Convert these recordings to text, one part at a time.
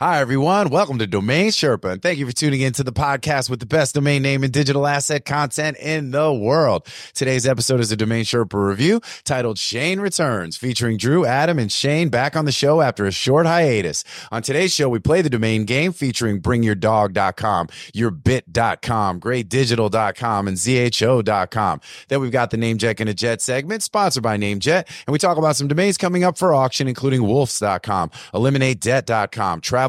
Hi, everyone. Welcome to Domain Sherpa, and thank you for tuning into the podcast with the best domain name and digital asset content in the world. Today's episode is a Domain Sherpa review titled Shane Returns, featuring Drew, Adam, and Shane back on the show after a short hiatus. On today's show, we play the domain game featuring BringYourDog.com, YourBit.com, GrayDigital.com, and ZHO.com. Then we've got the NameJet and a Jet segment, sponsored by NameJet, and we talk about some domains coming up for auction, including Wolfs.com, EliminateDebt.com, TravelBug.com,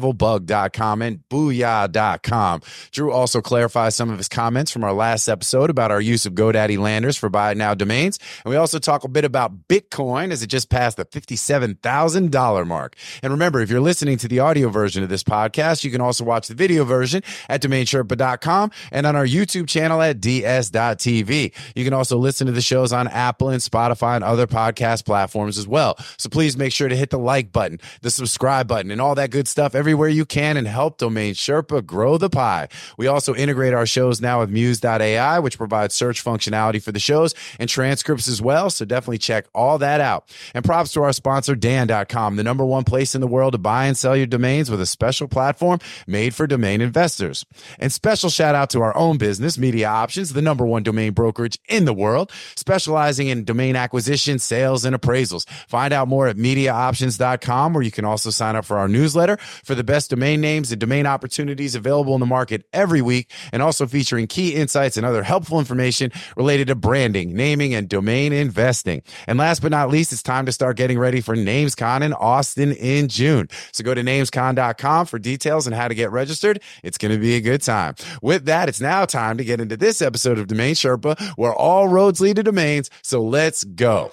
and Booyah.com. Drew also clarifies some of his comments from our last episode about our use of GoDaddy landers for buy now domains. And we also talk a bit about Bitcoin as it just passed the $57,000 mark. And remember, if you're listening to the audio version of this podcast, you can also watch the video version at DomainSherpa.com and on our YouTube channel at DS.tv. You can also listen to the shows on Apple and Spotify and other podcast platforms as well. So please make sure to hit the like button, the subscribe button, and all that good stuff everywhere you can, and help Domain Sherpa grow the pie. We also integrate our shows now with Muse.ai, which provides search functionality for the shows and transcripts as well, so definitely check all that out. And props to our sponsor, Dan.com, the #1 place in the world to buy and sell your domains, with a special platform made for domain investors. And special shout out to our own business, Media Options, the #1 domain brokerage in the world, specializing in domain acquisition, sales, and appraisals. Find out more at MediaOptions.com, where you can also sign up for our newsletter for the best domain names and domain opportunities available in the market every week, and also featuring key insights and other helpful information related to branding, naming, and domain investing. And last but not least, it's time to start getting ready for NamesCon in Austin in June. So go to NamesCon.com for details on how to get registered. It's going to be a good time. With that, it's now time to get into this episode of Domain Sherpa, where all roads lead to domains. So let's go.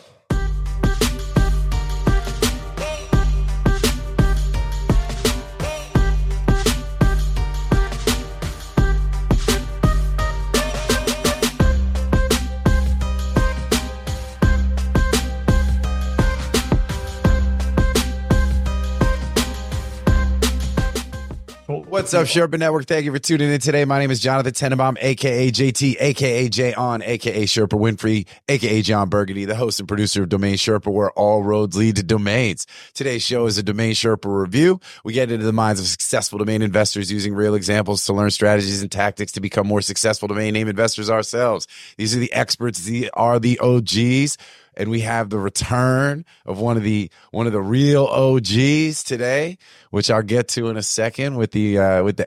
What's up, Sherpa Network? Thank you for tuning in today. My name is Jonathan Tenenbaum, a.k.a. JT, a.k.a. J-On, a.k.a. Sherpa Winfrey, a.k.a. John Burgundy, the host and producer of Domain Sherpa, where all roads lead to domains. Today's show is a Domain Sherpa review. We get into the minds of successful domain investors using real examples to learn strategies and tactics to become more successful domain name investors ourselves. These are the experts. These are the OGs. And we have the return of one of the real OGs today, which I'll get to in a second with the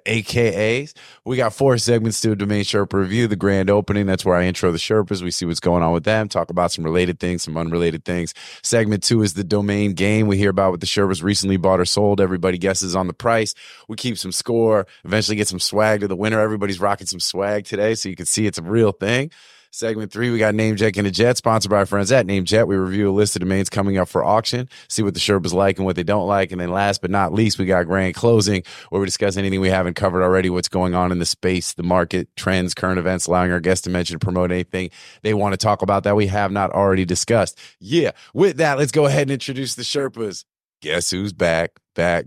AKAs. We got four segments to a Domain Sherpa review. The grand opening, that's where I intro the Sherpas. We see what's going on with them, talk about some related things, some unrelated things. Segment two is the domain game. We hear about what the Sherpas recently bought or sold. Everybody guesses on the price. We keep some score, eventually get some swag to the winner. Everybody's rocking some swag today, so you can see it's a real thing. Segment three, we got NameJet and a Jet, sponsored by our friends at NameJet. We review a list of domains coming up for auction, see what the Sherpas like and what they don't like. And then last but not least, we got grand closing, where we discuss anything we haven't covered already, what's going on in the space, the market, trends, current events, allowing our guests to mention and promote anything they want to talk about that we have not already discussed. Yeah, with that, let's go ahead and introduce the Sherpas. Guess who's back? Back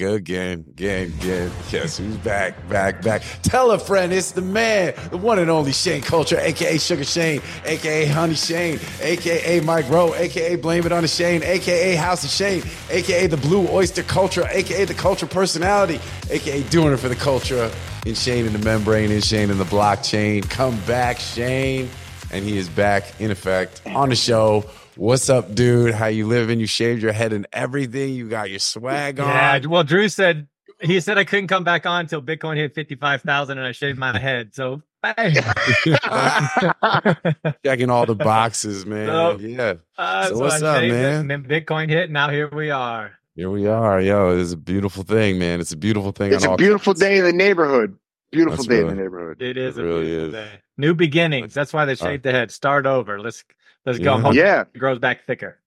again. Guess who's back. Tell a friend it's the man, the one and only Shane Culture, a.k.a. Sugar Shane, a.k.a. Honey Shane, a.k.a. Mike Rowe, a.k.a. Blame It on the Shane, a.k.a. House of Shane, a.k.a. the Blue Oyster Culture, a.k.a. the Culture Personality, a.k.a. doing it for the culture, in Shane in the Membrane, in Shane in the Blockchain. Come back, Shane. And he is back, in effect, on the show. What's up, dude? How you living? You shaved your head and everything. You got your swag on. Yeah, well, Drew said, he said I couldn't come back on until Bitcoin hit 55,000 and I shaved my head. So, bang. Checking all the boxes, man. So, yeah. So what's up, man? And then Bitcoin hit, and now here we are. Yo, it's a beautiful thing, man. It's a beautiful thing. It's a beautiful day in the neighborhood. It is a beautiful day. New beginnings. That's why they shaved the head. Start over. Let's go. I'm hoping it grows back thicker.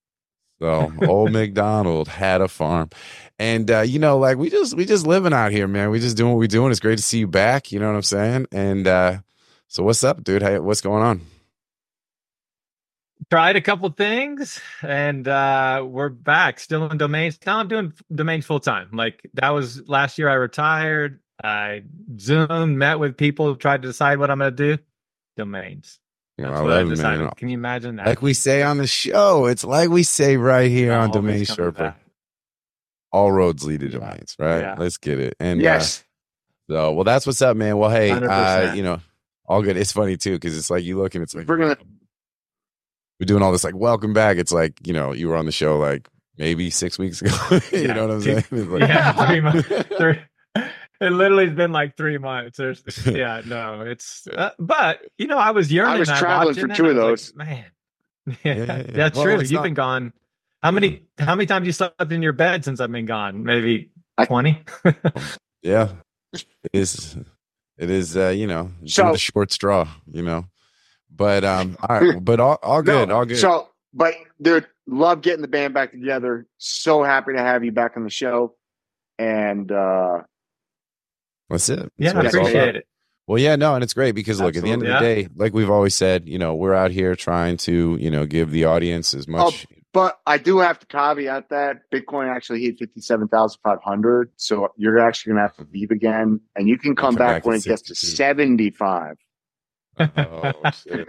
So old McDonald had a farm. And, like we just living out here, man. We just doing what we're doing. It's great to see you back. You know what I'm saying? And so what's up, dude? Hey, what's going on? Tried a couple things, and we're back. Still in domains. Now I'm doing domains full time. Like, that was last year I retired. I Zoomed, met with people, tried to decide what I'm going to do. Domains. That's what I decided. Can you imagine that? Like we say on the show, it's like we say right here on Domain Sherpa. All roads lead to domains, right? Yeah. Let's get it. And yes. So, well, that's what's up, man. Well, hey, you know, all good. It's funny too, because it's like you look and it's like we're doing all this like welcome back. It's like, you know, you were on the show like maybe 6 weeks ago. You know what I'm saying? It's like, yeah, 3 months. It literally has been like 3 months. But you know, I was yearning. I was traveling for two of those. Like, man, that's true. You've been gone. How many times you slept in your bed since I've been gone? Maybe 20. Yeah, it is. You know, so, the short straw. You know, but all right, but all good, all good. So, but dude, love getting the band back together. So happy to have you back on the show, and that's it. That's I appreciate it. Well, yeah, no, and it's great because look, at the end of the day, like we've always said, you know, we're out here trying to, you know, give the audience as much. Oh, but I do have to caveat that Bitcoin actually hit 57,500, so you're actually going to have to leave again, and you can come back when it gets to 75. Oh, shit.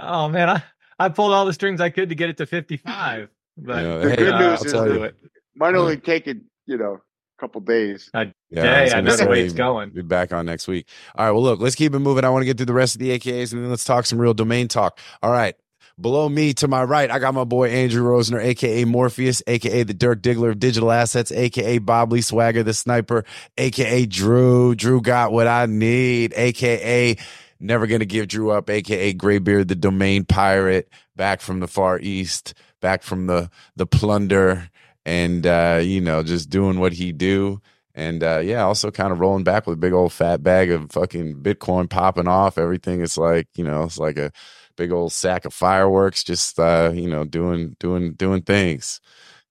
Oh man, I pulled all the strings I could to get it to 55. But you know, the good news is it might only take it, you know, couple days. I know the way it's going. Be back on next week. All right, well, look, let's keep it moving. I want to get through the rest of the AKAs, and then let's talk some real domain talk. All right, below me to my right, I got my boy Andrew Rosner, aka Morpheus, aka the Dirk Diggler of digital assets, aka Bob Lee Swagger the Sniper, aka Drew. Drew got what I need, aka never gonna give Drew up, aka Graybeard the domain pirate, back from the Far East, back from the plunder. And, you know, just doing what he do. And, yeah, also kind of rolling back with a big old fat bag of fucking Bitcoin popping off. Everything is like, you know, it's like a big old sack of fireworks, just, you know, doing things.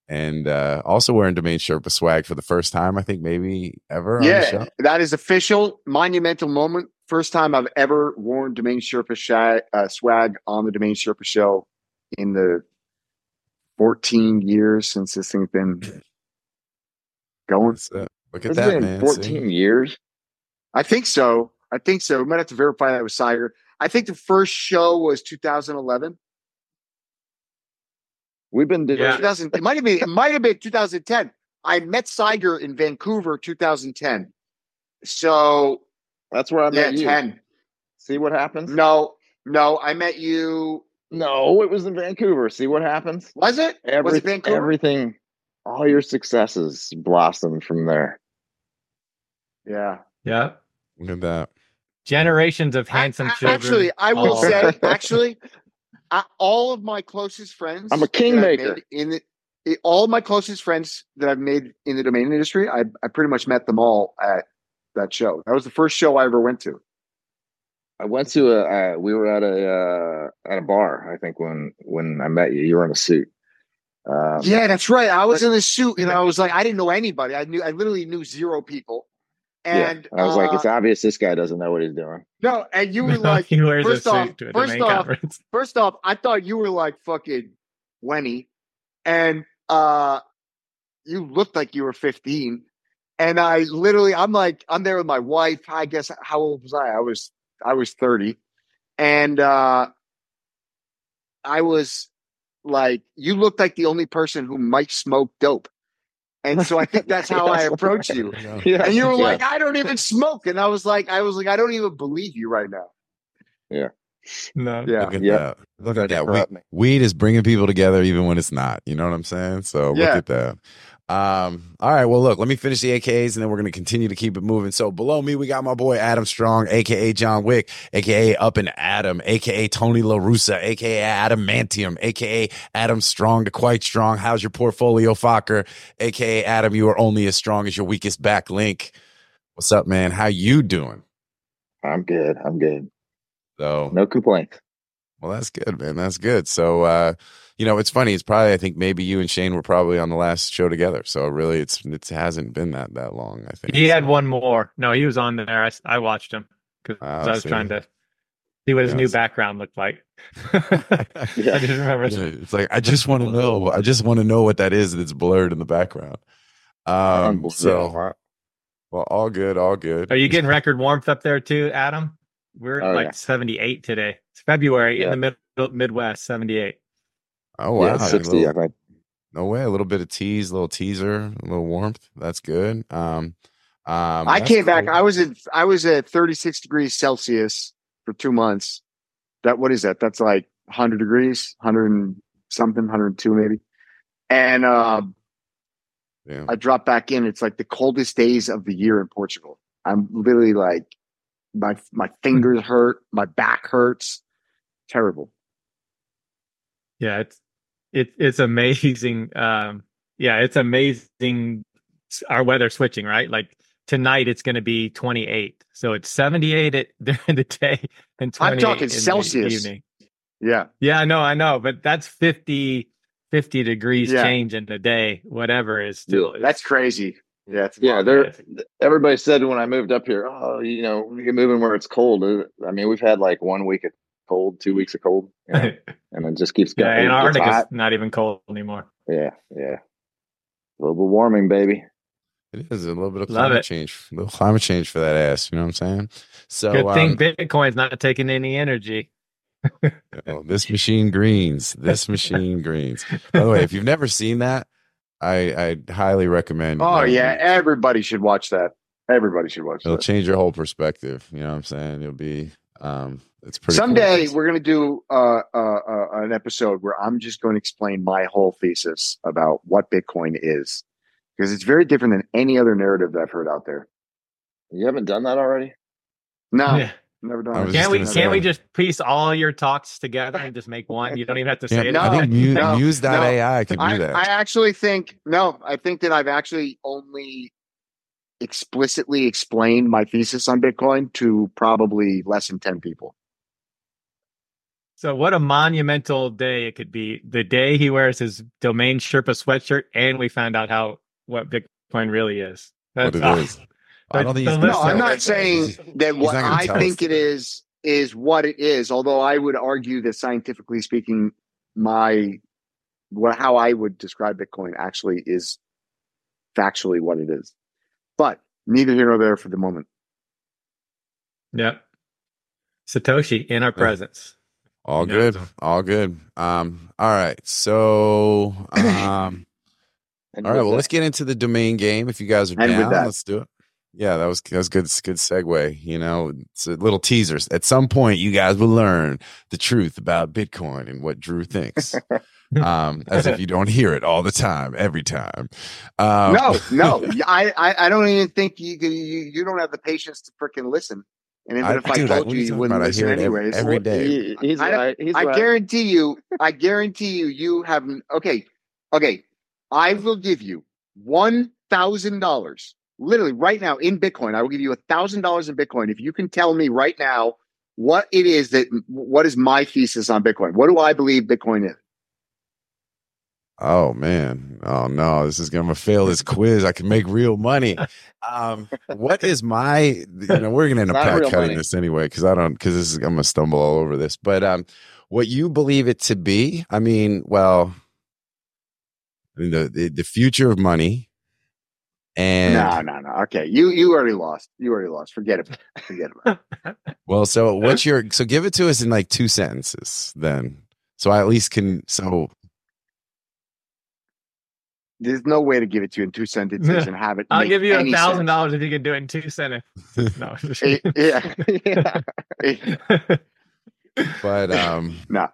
And also wearing Domain Sherpa swag for the first time, I think maybe ever. Yeah, on the show. That is official, monumental moment. First time I've ever worn Domain Sherpa swag on the Domain Sherpa show in the 14 years since this thing's been going. Look at that, man. 14 years? I think so. We might have to verify that with Siger. I think the first show was 2011. We've been doing 2000. It might have been 2010. I met Siger in Vancouver 2010. So that's where I met you. 10. See what happens? No, I met you. No, it was in Vancouver. See what happens? Was it? Everything, all your successes blossomed from there. Yeah. Yeah. Look at that. Generations of handsome children. Actually, I will say, all of my closest friends. I'm a kingmaker. All of my closest friends that I've made in the domain industry, I pretty much met them all at that show. That was the first show I ever went to. I went to we were at a bar, I think, when I met you. You were in a suit. Yeah, that's right. I was in a suit, and I was like, I didn't know anybody. I literally knew zero people. And I was like, it's obvious this guy doesn't know what he's doing. No, and you were like, first off, I thought you were like fucking 20, and you looked like you were 15. And I'm there with my wife. I guess, how old was I? I was 30, and I was like, you looked like the only person who might smoke dope. And so I think that's how I approached you. Yeah. And you were like, I don't even smoke. And I was like, I don't even believe you right now. Yeah. No. Yeah. Look at that. Weed is bringing people together even when it's not. You know what I'm saying? So look at that. All right, well, look, let me finish the AKAs, and then we're going to continue to keep it moving. So below me, we got my boy Adam Strong, a.k.a. John Wick, a.k.a. Up and Adam, a.k.a. Tony La Russa, a.k.a. Adamantium, a.k.a. Adam Strong to Quite Strong. How's your portfolio, Fokker? A.k.a. Adam, you are only as strong as your weakest backlink. What's up, man? How you doing? I'm good. So no complaints. Well, that's good, man. That's good. So, you know, it's funny. It's probably, I think maybe you and Shane were probably on the last show together. So really, it hasn't been that long, I think. He had one more. No, he was on there. I watched him because I was trying to see what his new background looked like. I didn't remember. It's like, I just want to know what that is that's blurred in the background. Well, all good. Are you getting record warmth up there too, Adam? We're 78 today. It's February in the Midwest, 78. Oh, wow. Yeah, 60, I think. No way. A little bit of tease, a little teaser, a little warmth. That's good. I came back. I was at 36 degrees Celsius for 2 months. What is that? That's like 100 degrees, 100 and something, 102 maybe. And I dropped back in. It's like the coldest days of the year in Portugal. I'm literally like, my fingers hurt, my back hurts. Terrible. Yeah, it's amazing. It's amazing. Our weather switching, right? Like, tonight it's going to be 28, so it's 78 during the day and 28. I'm talking in Celsius. The evening. Yeah, I know, but that's 50 degrees change in the day. Whatever is still that's crazy. Yeah, everybody said when I moved up here, we can move in where it's cold. I mean, we've had like 1 week of cold, 2 weeks of cold, and it just keeps going. And Antarctica's not even cold anymore. Yeah, global warming, baby. It is a little bit of climate change. A little climate change for that ass. You know what I'm saying? So good thing Bitcoin's not taking any energy. This machine greens. This machine greens. By the way, if you've never seen that, I highly recommend. Oh yeah, everybody should watch that. It'll change your whole perspective. You know what I'm saying? You'll be. It's pretty. Someday we're gonna do an episode where I'm just going to explain my whole thesis about what Bitcoin is. Because it's very different than any other narrative that I've heard out there. You haven't done that already? No, never done it. Can't we just piece all your talks together and just make one? You don't even have to say it. No, I think use AI could do that. I think that I've actually only explicitly explained my thesis on Bitcoin to probably less than 10 people. So what a monumental day it could be. The day he wears his Domain Sherpa sweatshirt and we found out what Bitcoin really is. That's what it is. I'm not saying that what I think it is what it is. Although I would argue that scientifically speaking, how I would describe Bitcoin actually is factually what it is. But neither here nor there for the moment. Yep. Satoshi in our presence. All good. All good. All right. So, all right, well, let's get into the domain game. If you guys are down, let's do it. Yeah, that was good. Good segue. You know, it's a little teasers. At some point, you guys will learn the truth about Bitcoin and what Drew thinks. As if you don't hear it all the time, every time. No, I don't even think you don't have the patience to freaking listen. And even if I told you wouldn't listen anyways. Every day, I guarantee you. You haven't. Okay. I will give you $1,000 literally right now in Bitcoin. I will give you $1,000 in Bitcoin if you can tell me right now what it is what is my thesis on Bitcoin. What do I believe Bitcoin is? Oh man! Oh no! This is gonna fail this quiz. I can make real money. What is my? We're gonna end up cutting this anyway because I'm gonna stumble all over this. But what you believe it to be? I mean, well. The future of money, and no. Okay, you already lost. Forget it. Forget about it. Well, so what's so give it to us in like 2 sentences, then. So I at least can. So there's no way to give it to you in 2 sentences and have it. I'll give you $1,000 if you can do it in 2 sentences. No. But no.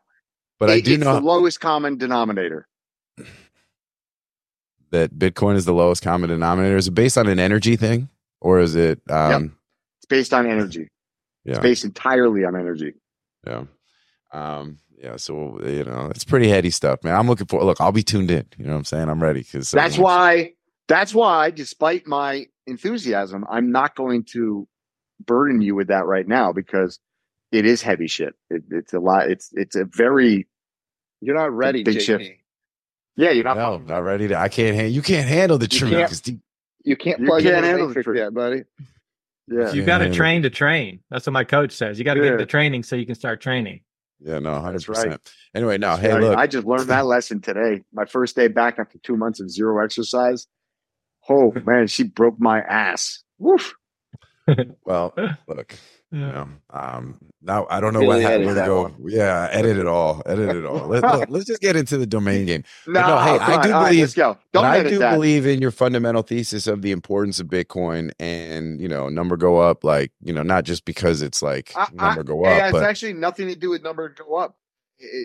But I do know the lowest common denominator. That Bitcoin is the lowest common denominator. Is it based on an energy thing, or is it? Yep. It's based on energy. Yeah. It's based entirely on energy. Yeah. Yeah. So it's pretty heady stuff, man. I'm looking for. Look, I'll be tuned in. You know what I'm saying? I'm ready because that's why, despite my enthusiasm, I'm not going to burden you with that right now because it is heavy shit. It's a lot. It's a very. You're not ready, big shift. Yeah, you're not ready to. I can't handle. You can't handle the truth. You can't handle the truth, buddy. Yeah, you got to train to train. That's what my coach says. You got to get the training so you can start training. Yeah, no, 100%. Right. Anyway, no, hey, look, I just learned that lesson today. My first day back after 2 months of zero exercise. Oh man, she broke my ass. Woof. Well, look, yeah. You know, now I don't know really what happened. Yeah, edit it all. Let's just get into the domain game. No, hey, I do believe. Right, I do believe in your fundamental thesis of the importance of Bitcoin, and you know, number go up. Like, you know, not just because it's like number go up. Yeah, it's actually nothing to do with number go up.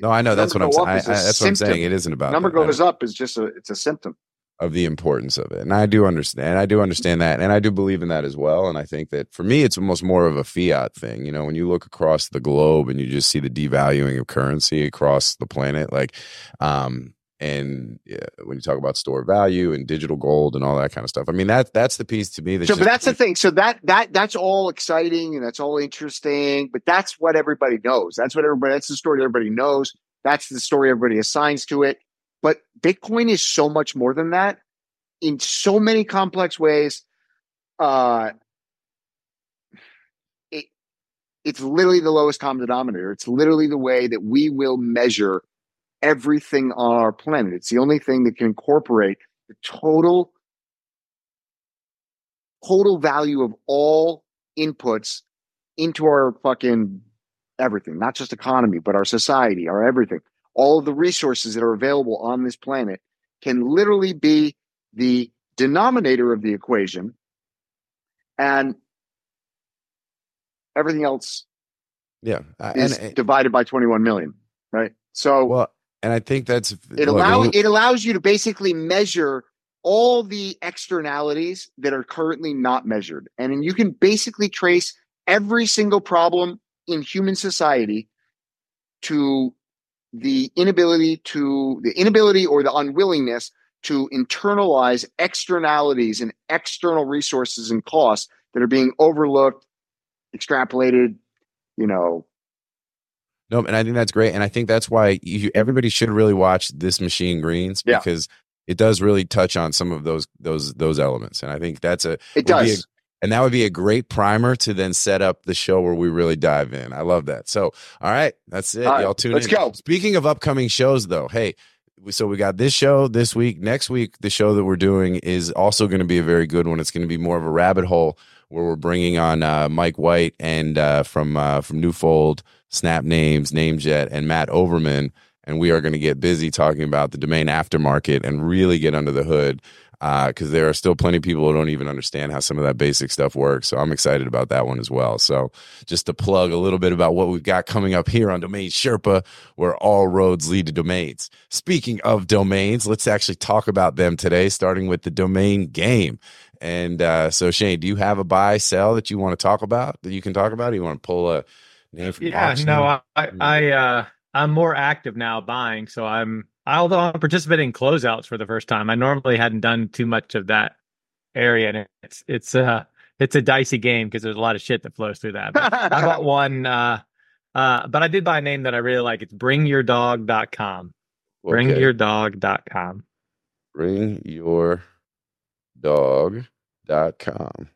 No, I know that's what I'm saying. That's what I'm saying. It isn't about number goes up. Is just it's a symptom of the importance of it. And I do understand that. And I do believe in that as well. And I think that for me, it's almost more of a fiat thing. You know, when you look across the globe and you just see the devaluing of currency across the planet, like, and yeah, when you talk about store value and digital gold and all that kind of stuff, I mean, that's the piece to me. That's but that's the thing. So that's all exciting and that's all interesting, but that's what everybody knows. That's the story everybody knows. That's the story everybody assigns to it. But Bitcoin is so much more than that in so many complex ways. It's literally the lowest common denominator. It's literally the way that we will measure everything on our planet. It's the only thing that can incorporate the total value of all inputs into our fucking everything, not just economy, but our society, our everything. All of the resources that are available on this planet can literally be the denominator of the equation, and everything else is divided by 21 million, right? So, well, and I think that's it allows you to basically measure all the externalities that are currently not measured. And then you can basically trace every single problem in human society to the inability or the unwillingness to internalize externalities and external resources and costs that are being overlooked, extrapolated, you know. No, and I think that's great. And I think that's why everybody should really watch This Machine Greens, because it does really touch on some of those elements. And I think and that would be a great primer to then set up the show where we really dive in. I love that. So, all right, that's it. Y'all tune in. Let's go. Speaking of upcoming shows, though, hey, so we got this show this week. Next week, the show that we're doing is also going to be a very good one. It's going to be more of a rabbit hole where we're bringing on Mike White and from Newfold, Snap Names, NameJet, and Matt Overman. And we are going to get busy talking about the domain aftermarket and really get under the hood. Because there are still plenty of people who don't even understand how some of that basic stuff works. So I'm excited about that one as well. So just to plug a little bit about what we've got coming up here on Domain Sherpa, where all roads lead to domains. Speaking of domains, let's actually talk about them today, starting with the domain game. And so, Shane, do you have a buy, sell that you want to talk about, that you can talk about? Or you want to pull a name from auction? I'm more active now buying, so although I'm participating in closeouts for the first time. I normally hadn't done too much of that area, and it's a dicey game because there's a lot of shit that flows through that. But I bought one, but I did buy a name that I really like. It's BringYourDog.com. Okay. BringYourDog.com. BringYourDog.com.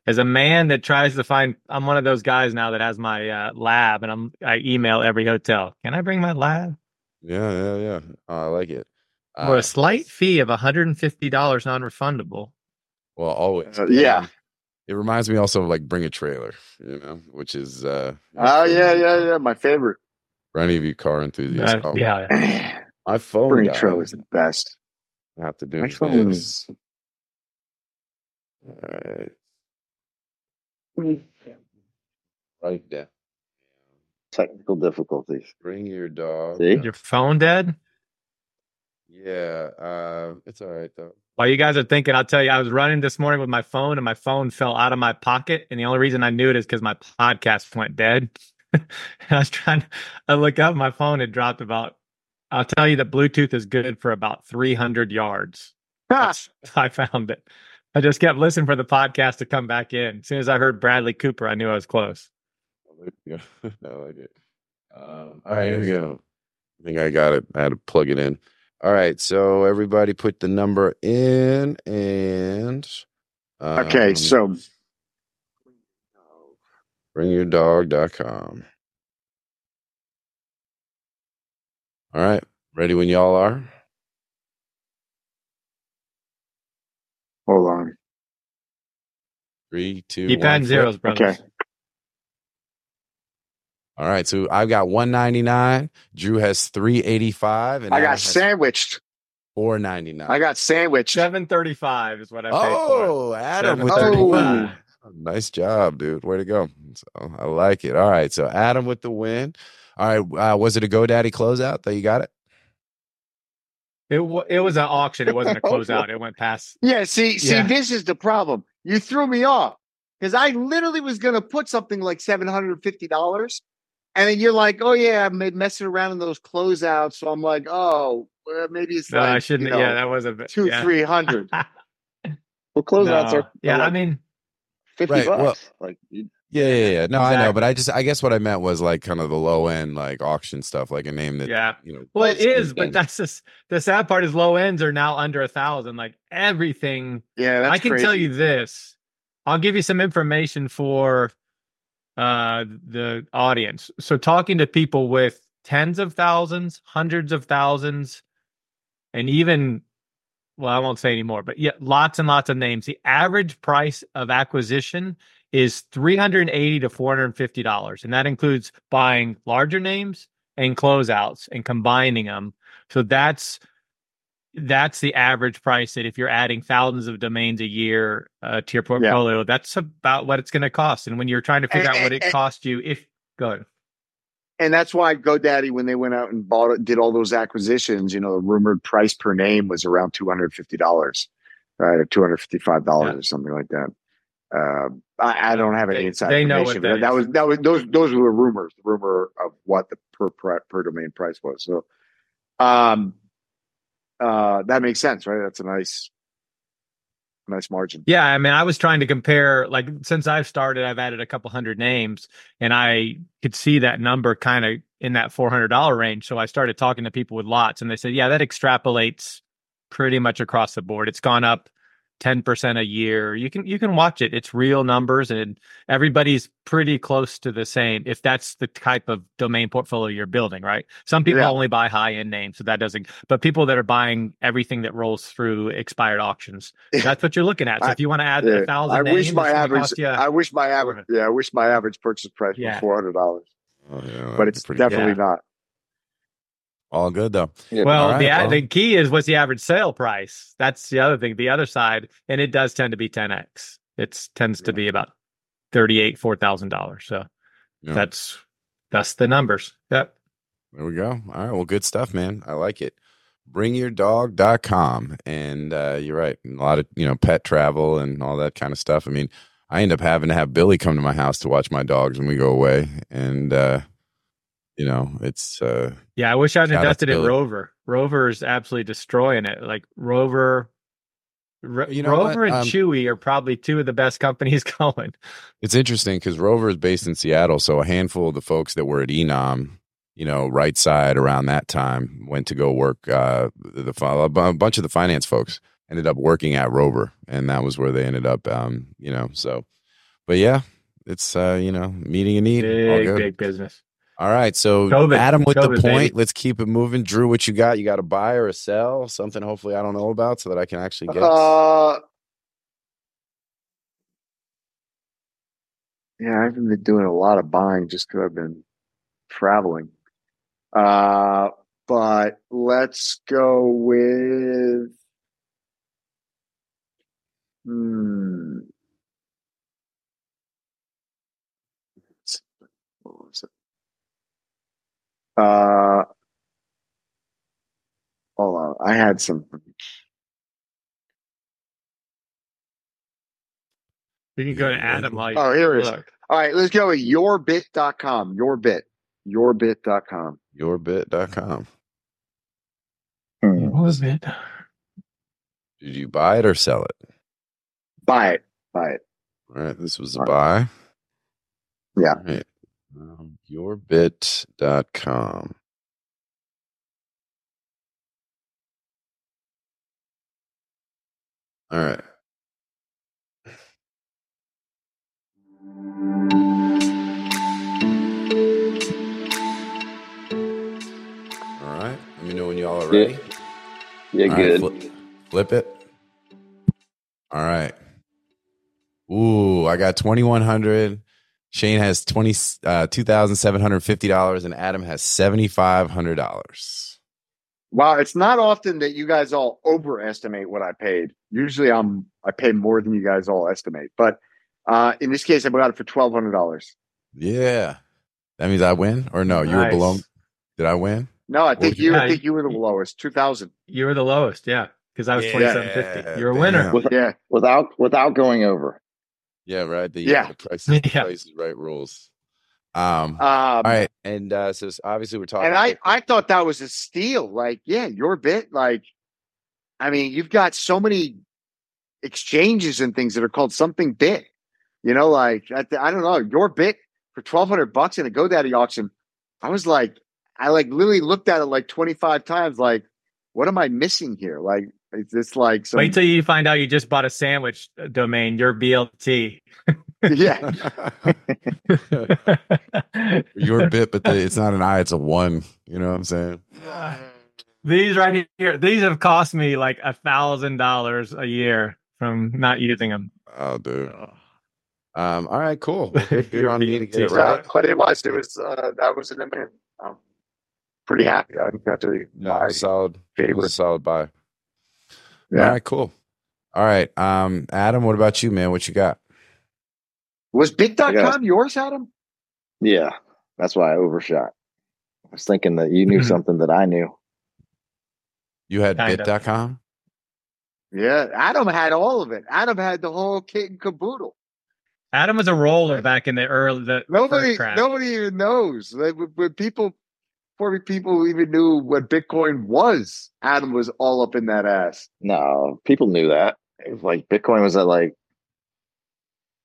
As a man that tries to find, I'm one of those guys now that has my lab, and I email every hotel. Can I bring my lab? Yeah. I like it. For a slight fee of $150 non-refundable. Well, always. It reminds me also of like Bring a Trailer, you know, which is my favorite. For any of you car enthusiasts. My phone. Bring a Trailer is the best. I have to do this. All right. Right there. Technical difficulties. Bring your dog. See? Your phone dead? Yeah. It's all right, though. While you guys are thinking, I'll tell you, I was running this morning with my phone, and my phone fell out of my pocket. And the only reason I knew it is because my podcast went dead. I was trying to look up. My phone had dropped about, I'll tell you that Bluetooth is good for about 300 yards. I found it. I just kept listening for the podcast to come back in. As soon as I heard Bradley Cooper, I knew I was close. Yeah, I like it. All right, here we go. I think I got it. I had to plug it in. All right, so everybody put the number in, and okay, so BringYourDog.com. All right, ready when y'all are. Hold on. 3, 2, keep adding zeros, brothers. Okay. All right, so I've got 199. Drew has 385, and I got sandwiched. 499. I got sandwiched. 735 is what I paid for. Oh, Adam with 35. Oh, nice job, dude. Way to go. So I like it. All right, so Adam with the win. All right, was it a GoDaddy closeout? That you got it. It was an auction. It wasn't a closeout. It went past. Yeah. See, this is the problem. You threw me off because I literally was going to put something like $750. And then you're like, oh, yeah, I'm messing around in those closeouts. So I'm like, oh, well, maybe it's I shouldn't. You know, that was a bit. 200, 300. Well, closeouts are. Yeah, like, I mean, $50. Well, like, yeah. No, exactly. I know. But I guess what I meant was like kind of the low end, like auction stuff, like a name that. Yeah. You know, well, it is. But that's just the sad part is low ends are now under 1,000. Like everything. Yeah. That's I can crazy. Tell you this. I'll give you some information for the audience. So talking to people with tens of thousands, hundreds of thousands, and even, well, I won't say anymore, but yeah, lots and lots of names. The average price of acquisition is $380 to $450. And that includes buying larger names and closeouts and combining them. So that's the average price that if you're adding thousands of domains a year to your portfolio, that's about what it's going to cost. And when you're trying to figure out what it cost you, if go ahead. And that's why GoDaddy, when they went out and bought it, did all those acquisitions, you know, the rumored price per name was around $250, right? Or $255 or something like that. I don't have any inside information. Know what that was those were rumors, the rumor of what the per domain price was. So, that makes sense, right? That's a nice margin. Yeah, I mean, I was trying to compare, like, since I've started, I've added a couple hundred names, and I could see that number kind of in that $400 range. So I started talking to people with lots, and they said, yeah, that extrapolates pretty much across the board. It's gone up 10% a year. You can watch it. It's real numbers, and everybody's pretty close to the same if that's the type of domain portfolio you're building, right? Some people only buy high-end names, so that doesn't, but people that are buying everything that rolls through expired auctions, that's what you're looking at. So if you want to add 1,000 names, I wish my average purchase price was $400. Oh, yeah, but it's definitely not. All good though. Well, right, the key is what's the average sale price? That's the other thing. The other side, and it does tend to be 10x. It tends to be about $38,000 to $4,000. So that's the numbers. Yep. There we go. All right. Well, good stuff, man. I like it. BringYourDog.com, and you're right. A lot of pet travel and all that kind of stuff. I mean, I end up having to have Billy come to my house to watch my dogs when we go away, and. It's I wish I'd invested in Rover. Rover is absolutely destroying it. Like Rover and Chewy are probably two of the best companies going. It's interesting because Rover is based in Seattle, so a handful of the folks that were at Enom, right side around that time, went to go work. A bunch of the finance folks ended up working at Rover, and that was where they ended up. So, but yeah, it's meeting a need. Big business. All right, so COVID, Adam with COVID, the point. Baby. Let's keep it moving. Drew, what you got? You got a buy or a sell? Something hopefully I don't know about so that I can actually guess. Yeah, I haven't been doing a lot of buying just because I've been traveling. But let's go with... What was it? Hold on. I had something. You can go to Adam. Here it is. Look. All right, let's go with YourBit.com. YourBit.com. YourBit.com. What was it? Did you buy it or sell it? Buy it. All right, this was a buy. Yeah. All right. YourBit.com. All right. Let me know when y'all are ready. Yeah, all good. Right, flip it. All right. Ooh. cool. I got $2,100. Shane has $2,750, and Adam has $7,500. Wow, it's not often that you guys all overestimate what I paid. Usually, I pay more than you guys all estimate, but in this case, I got it for $1,200. Yeah, that means I win, or no? You were below. Did I win? No, I think you. I think you were the lowest. 2,000. You were the lowest. Yeah, because I was 2,750. You're a winner. Without going over. Yeah, right. The price is right rules. All right. And so obviously we're talking. And I thought that was a steal. Like, yeah, your bit. Like, I mean, you've got so many exchanges and things that are called something bit. You know, like, I don't know. Your bit for $1,200 in a GoDaddy auction. I was like, I literally looked at it like 25 times. Like, what am I missing here? Like, it's like wait till you find out you just bought a sandwich domain. Your BLT. Yeah. Your bit, but it's not an I. It's a one. You know what I'm saying? These right here. These have cost me like $1,000 a year from not using them. Oh, dude. All right. Cool. You're on me to get it right. But it was an event. I'm pretty happy. I got to buy solid buy. Yeah. All right, cool. All right. Adam, what about you, man? What you got? Was bit.com yours, Adam? Yeah. That's why I overshot. I was thinking that you knew something that I knew. You had bit.com? Yeah. Adam had all of it. Adam had the whole kit and caboodle. Adam was a roller back in the early. Nobody even knows. Like, before people even knew what Bitcoin was, Adam was all up in that ass. No, people knew that. It was like Bitcoin was at like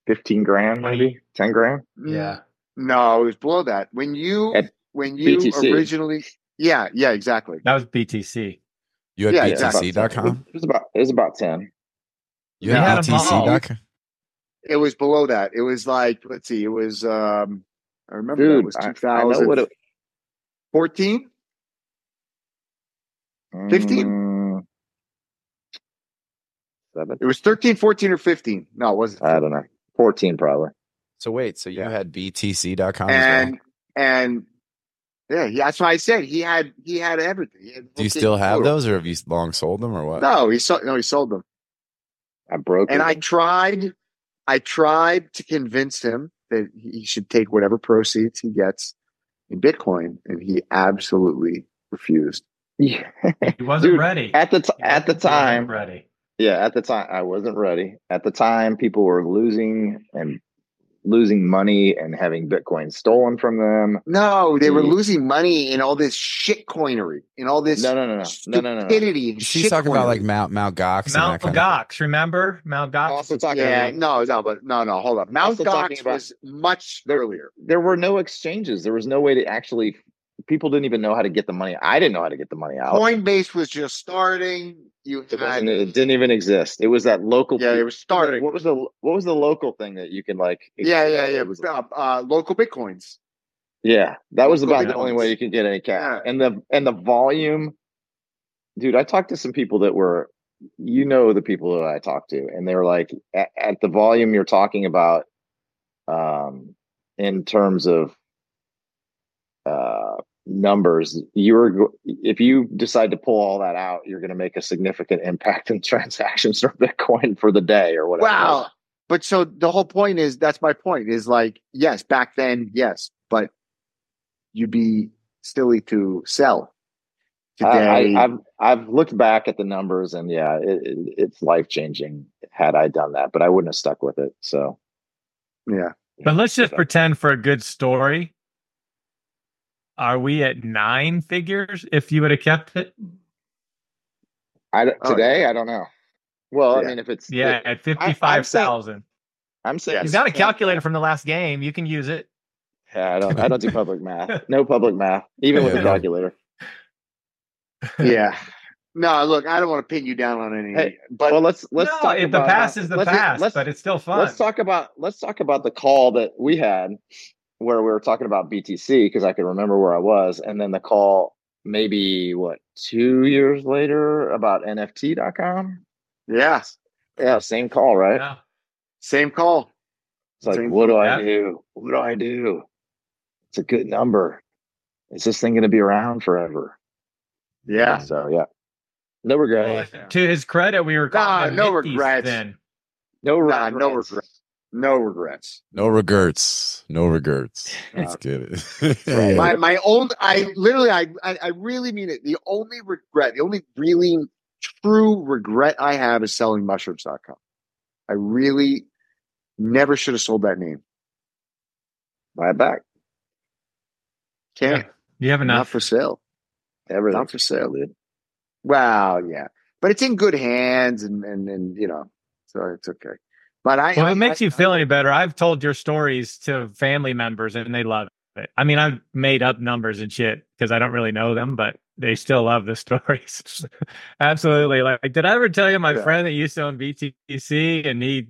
15 grand, maybe 10 grand. Yeah. No, it was below that. When you BTC. Originally. Yeah, exactly. That was BTC. You had BTC.com? It was about 10. You had BTC.com? It was below that. It was like, let's see, it was, I remember it was 2000. 14? 15? 7. It was 13, 14, or 15. No, it wasn't. 15. I don't know. 14 probably. So wait, you had BTC.com as well? And yeah, that's why I said he had everything. Do you still have those, or have you long sold them, or what? No, he sold them. I broke and them. I tried to convince him that he should take whatever proceeds he gets in Bitcoin, and he absolutely refused. Yeah. He wasn't ready at the time. Ready. Yeah, at the time I wasn't ready. At the time, people were losing money and having Bitcoin stolen from them. No, they were losing money in all this shitcoinery, in all this stupidity. She's talking about like Mount Gox. Mount Gox, remember Mount Gox? Also talking no, hold on. Mount Gox was much earlier. There were no exchanges. There was no way to actually. People didn't even know how to get the money. I didn't know how to get the money out. Coinbase was just starting. It didn't even exist. It was that local. Yeah, it was starting. What was the local thing that you can like? It was local Bitcoins. Yeah, that was about the only way you could get any cash. Yeah. And the volume, dude. I talked to some people that were, you know, the people that I talked to, and they were like, at the volume you're talking about, in terms of numbers, if you decide to pull all that out, you're going to make a significant impact in transactions from Bitcoin for the day or whatever. Wow. But so the whole point is, that's my point, is like, yes, back then, yes, but you'd be silly to sell today. I've looked back at the numbers, and yeah, it's life-changing had I done that, but I wouldn't have stuck with it. So yeah, but let's just pretend for a good story. Are we at 9 figures if you would have kept it? I don't know. Well, yeah. I mean, if it's... Yeah, at 55,000. I'm saying... You've got a calculator from the last game. You can use it. Yeah, I don't do public math. No public math, even with a calculator. Yeah. No, look, I don't want to pin you down on any. Hey, but well, let's talk about... The past is the past, but it's still fun. Let's talk about the call that we had, where we were talking about BTC, because I could remember where I was, and then the call maybe 2 years later about NFT.com. Yeah, same call, right? Yeah. Same call. It's like, what do I do? What do I do? It's a good number. Is this thing going to be around forever? Yeah. So, yeah. No regrets. Well, to his credit, we were no regrets. Then. No regrets. Let's get it. I really mean it. The only regret, the only really true regret I have is selling mushrooms.com. I really never should have sold that name. Buy it back. Can't. Yeah. You have enough. Not for sale. Everything. Not for sale, dude. Wow. Yeah. But it's in good hands and you know, so it's okay. But I, well, if it makes you feel any better, I've told your stories to family members and they love it. I mean, I've made up numbers and shit because I don't really know them, but they still love the stories. Absolutely. Like, did I ever tell you my friend that used to own BTC and he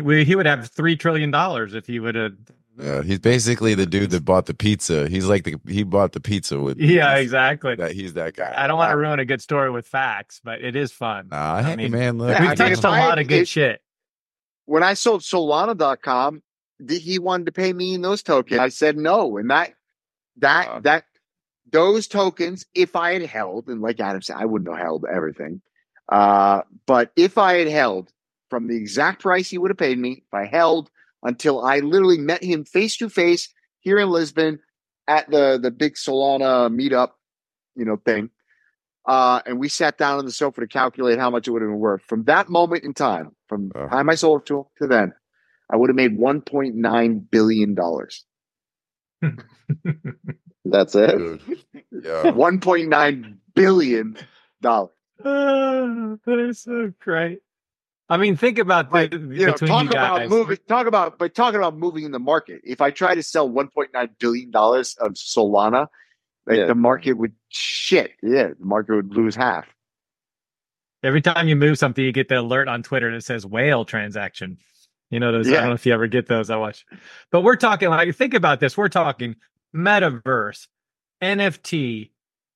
would have $3 trillion if he would have. Yeah, he's basically the dude that bought the pizza. He's like he bought the pizza with. Yeah, exactly. He's that guy. I don't want to ruin a good story with facts, but it is fun. Look, we've touched a lot of good shit. When I sold Solana.com, he wanted to pay me in those tokens. I said no, and those tokens, if I had held, and like Adam said, I wouldn't have held everything. But if I had held from the exact price he would have paid me, if I held until I literally met him face to face here in Lisbon at the big Solana meetup, you know, thing, and we sat down on the sofa to calculate how much it would have been worth. From that moment in time, from the time I sold to then, I would have made $1.9 billion. That's it? Yeah. $1.9 billion. That is so great. I mean, think about that. Talking about moving in the market. If I try to sell $1.9 billion of Solana, the market would shit. Yeah, the market would lose half. Every time you move something, you get the alert on Twitter that says whale transaction. You know those? Yeah. I don't know if you ever get those. I watch. But we're talking, like, think about this. We're talking metaverse, NFT,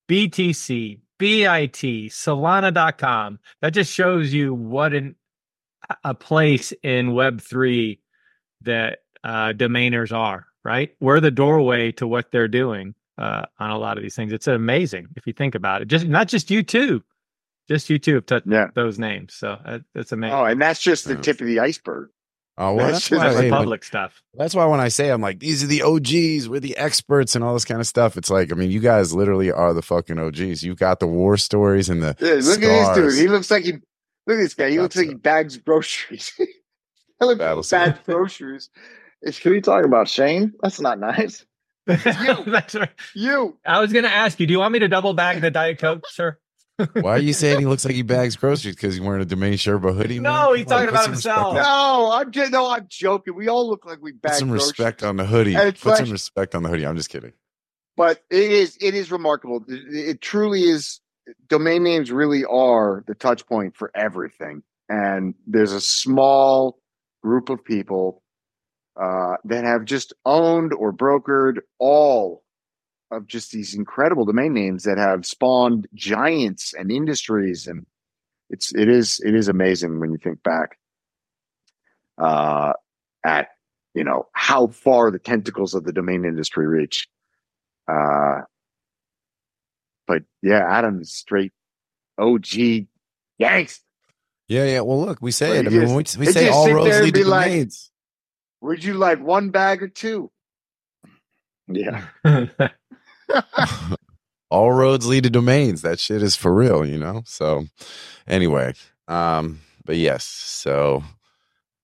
BTC, BIT, Solana.com. That just shows you what a place in Web3 that domainers are, right? We're the doorway to what they're doing on a lot of these things. It's amazing if you think about it. Just you two have touched those names. So that's amazing. Oh, and that's just the tip of the iceberg. Oh, well, that's public stuff. That's why when I say I'm like, these are the OGs, we're the experts and all this kind of stuff. It's like, I mean, you guys literally are the fucking OGs. You got the war stories and the look scars. At this dude. Look at this guy. He looks like he bags groceries. I look like he bags groceries. Who are you talking about, Shane? That's not nice. You. That's right. You. I was going to ask you, do you want me to double bag the Diet Coke, sir? Why are you saying he looks like he bags groceries? Because he's wearing a Domain Sherpa hoodie? No, he's talking about himself. I'm joking. We all look like we bag groceries. Put some respect on the hoodie. I'm just kidding. But it is remarkable. It truly is. Domain names really are the touch point for everything. And there's a small group of people that have just owned or brokered all of just these incredible domain names that have spawned giants and industries. And it is amazing when you think back at, you know, how far the tentacles of the domain industry reach. But yeah, Adam's straight OG yanks. Yeah. Well, look, we say it. I mean, we say all roads lead to domains. Like, would you like one bag or two? Yeah. All roads lead to domains. That shit is for real, you know? So anyway, but yes, so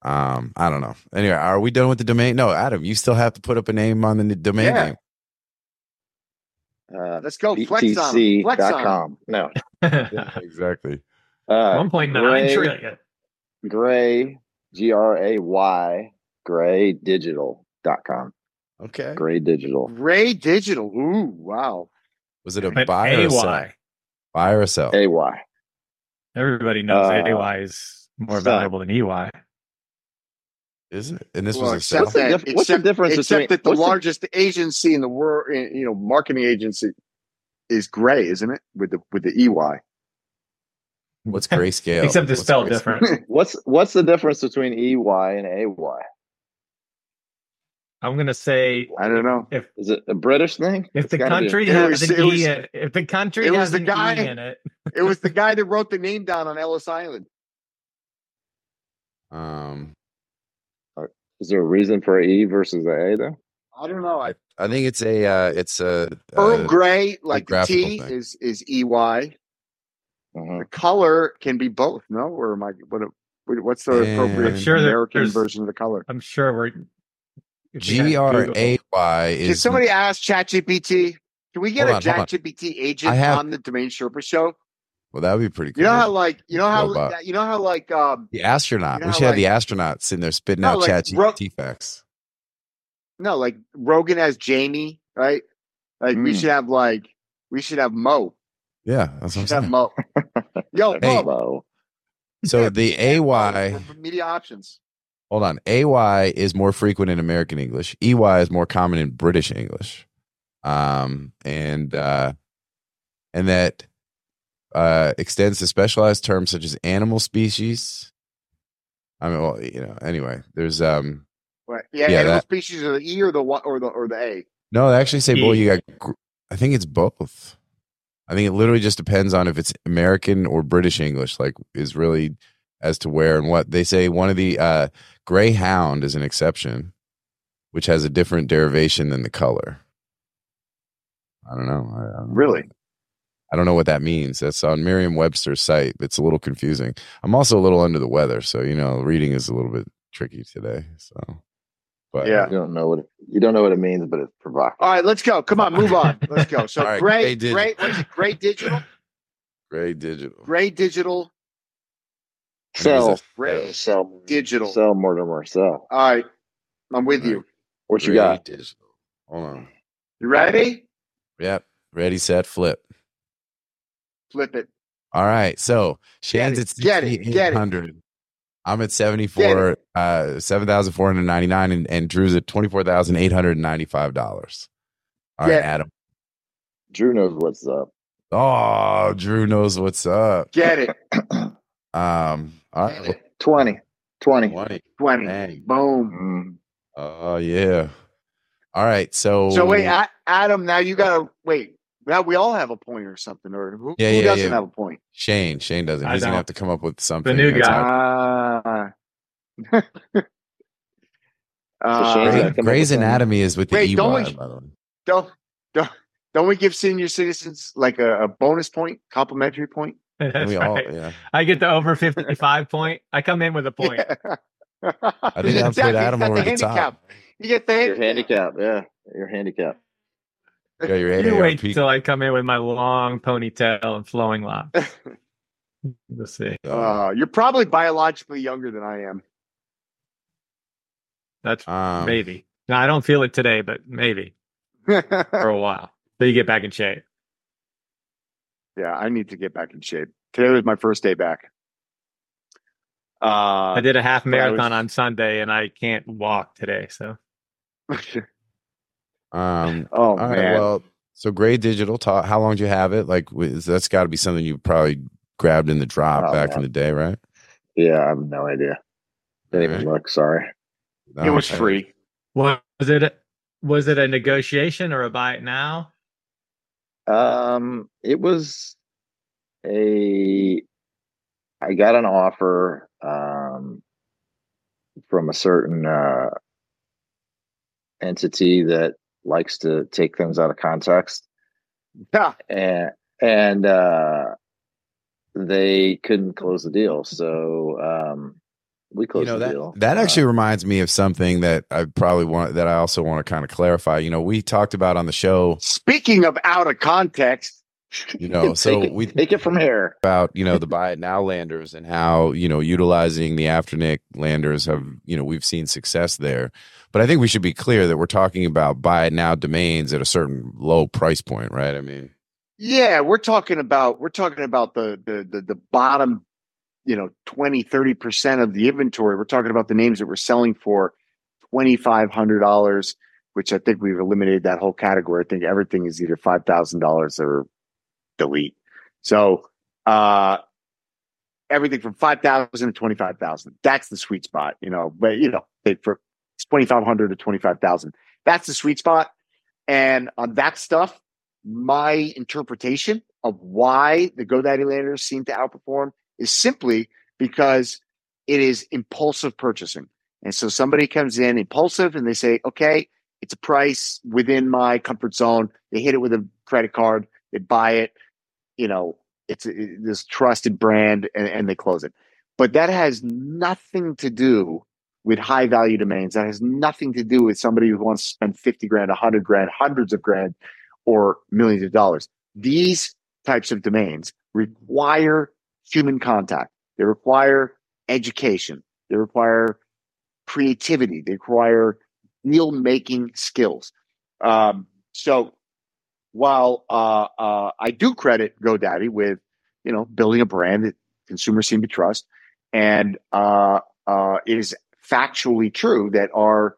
I don't know. Anyway, are we done with the domain? No, Adam, you still have to put up a name on the domain name. Let's go. BTC.com. No. Yeah, exactly. 1.9 trillion. Gray, GRAY, GrayDigital.com. Okay. GrayDigital. Ooh, wow. Was it a buy or sell? Buy or sell? AY. Everybody knows AY is more valuable than EY. Is it? And this was a sell. What's the difference between that the largest agency in the world, you know, marketing agency is Gray, isn't it? With the EY. What's grayscale? Except it's spelled different. What's the difference between EY and AY? I'm going to say, I don't know. If, is it a British thing? If the country has an E in it. If the country has an E in it. It was the guy that wrote the name down on Ellis Island. Is there a reason for an E versus an A though? I don't know. I think it's a Earl Grey, like the T thing. is EY. Uh-huh. The color can be both, no? Or am I what's the appropriate American version of the color? I'm sure we're GRAY is. Can somebody ask ChatGPT? Can we get a ChatGPT agent on the Domain Sherpa show? Well, that would be pretty cool. You know how the astronaut. We should have the astronaut sitting there spitting out ChatGPT facts. No, like Rogan as Jamie, right? Like we should have Mo. Yeah, that's what I'm saying. Mo. Yo, hey, Mo. So the AY from Media Options. Hold on. AY is more frequent in American English. EY is more common in British English. And that extends to specialized terms such as animal species. I mean, well, you know, anyway, there's Right. Yeah, animal species are the E or the what or the A. No, they actually say boy. You got. I think it's both. I think it literally just depends on if it's American or British English. Like, is really as to where and what they say. One of the greyhound is an exception, which has a different derivation than the color. I don't know. Really? I don't know what that means. That's on Merriam-Webster's site. It's a little confusing. I'm also a little under the weather, so you know, reading is a little bit tricky today. So. But yeah, you don't know what it means, but it's provocative. All right, let's go. Come on, move on. Let's go. So right, Gray Digital. Sell more. All right, I'm with you. What you got? Digital. Hold on. You ready? Yep. Ready, set, flip. Flip it. All right. So Shane's at 6,800. I'm at 7,499 and Drew's at $24,895. All right, Adam. Drew knows what's up. Oh, Drew knows what's up. Get it. All right. 20. Dang. Boom. Oh, yeah. All right. So wait, Adam, now you got to wait. Now we all have a point or something, or who doesn't have a point? Shane doesn't. He's going to have to come up with something. The new guy. Grey's Anatomy is with the EY, by the way. Don't we give senior citizens like a bonus point, complimentary point? That's right. I get the over 55 point. I come in with a point. Yeah. I think I'll put Adam over the top. You get your handicap. Yeah, your handicap. You wait till I come in with my long ponytail and flowing locks. Let's see. You're probably biologically younger than I am. That's maybe. No, I don't feel it today, but maybe for a while. So you get back in shape. Yeah, I need to get back in shape. Today was my first day back. I did a half marathon on Sunday, and I can't walk today. So. Oh, all right, man. Well, so Gray Digital Talk, how long do you have it? Like, that's got to be something you probably grabbed in the drop back in the day, right? Yeah, I have no idea. Didn't even look. Sorry, it was free. What was it? Was it a negotiation or a buy it now? It was I got an offer from a certain entity that likes to take things out of context. Yeah. And they couldn't close the deal. So we closed the deal. That actually reminds me of something that I also want to kind of clarify. You know, we talked about on the show. Speaking of out of context, you know, so we take it from here about, you know, the buy it now landers and how, you know, utilizing the afternic landers have, you know, we've seen success there. But I think we should be clear that we're talking about buy it now domains at a certain low price point, right? I mean, yeah, we're talking about the bottom, you know, 20, 30% of the inventory. We're talking about the names that we're selling for $2,500, which I think we've eliminated that whole category. I think everything is either $5,000 or delete. So everything from $5,000 to $25,000. That's the sweet spot, you know. But you know, for $2,500 to $25,000. That's the sweet spot. And on that stuff, my interpretation of why the GoDaddy landers seem to outperform is simply because it is impulsive purchasing. And so somebody comes in impulsive and they say, okay, it's a price within my comfort zone. They hit it with a credit card. They buy it. You know, it's this trusted brand, and they close it. But that has nothing to do with high value domains. That has nothing to do with somebody who wants to spend 50 grand, 100 grand, hundreds of grand, or millions of dollars. These types of domains require human contact. They require education. They require creativity. They require deal-making skills. So while I do credit GoDaddy with, you know, building a brand that consumers seem to trust, and it is factually true that our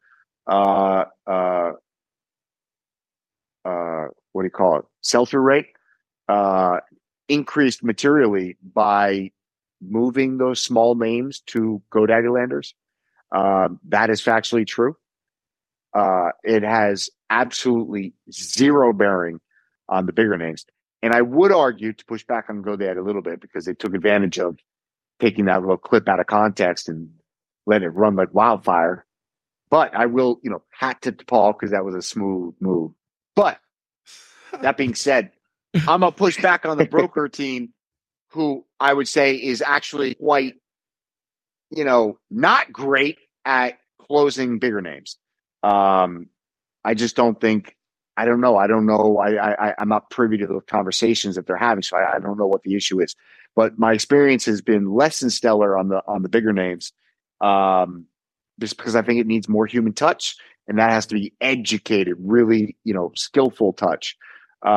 sell-through rate increased materially by moving those small names to GoDaddy landers. That is factually true. It has absolutely zero bearing on the bigger names. And I would argue, to push back on GoDaddy a little bit, because they took advantage of taking that little clip out of context and letting it run like wildfire. But I will, you know, hat tip to Paul, because that was a smooth move. But that being said, I'm going to push back on the broker team, who I would say is actually quite, you know, not great at closing bigger names. I just don't think, I don't know. I'm not privy to the conversations that they're having, so I don't know what the issue is. But my experience has been less than stellar on the bigger names, just because I think it needs more human touch, and that has to be educated, really, you know, skillful touch. But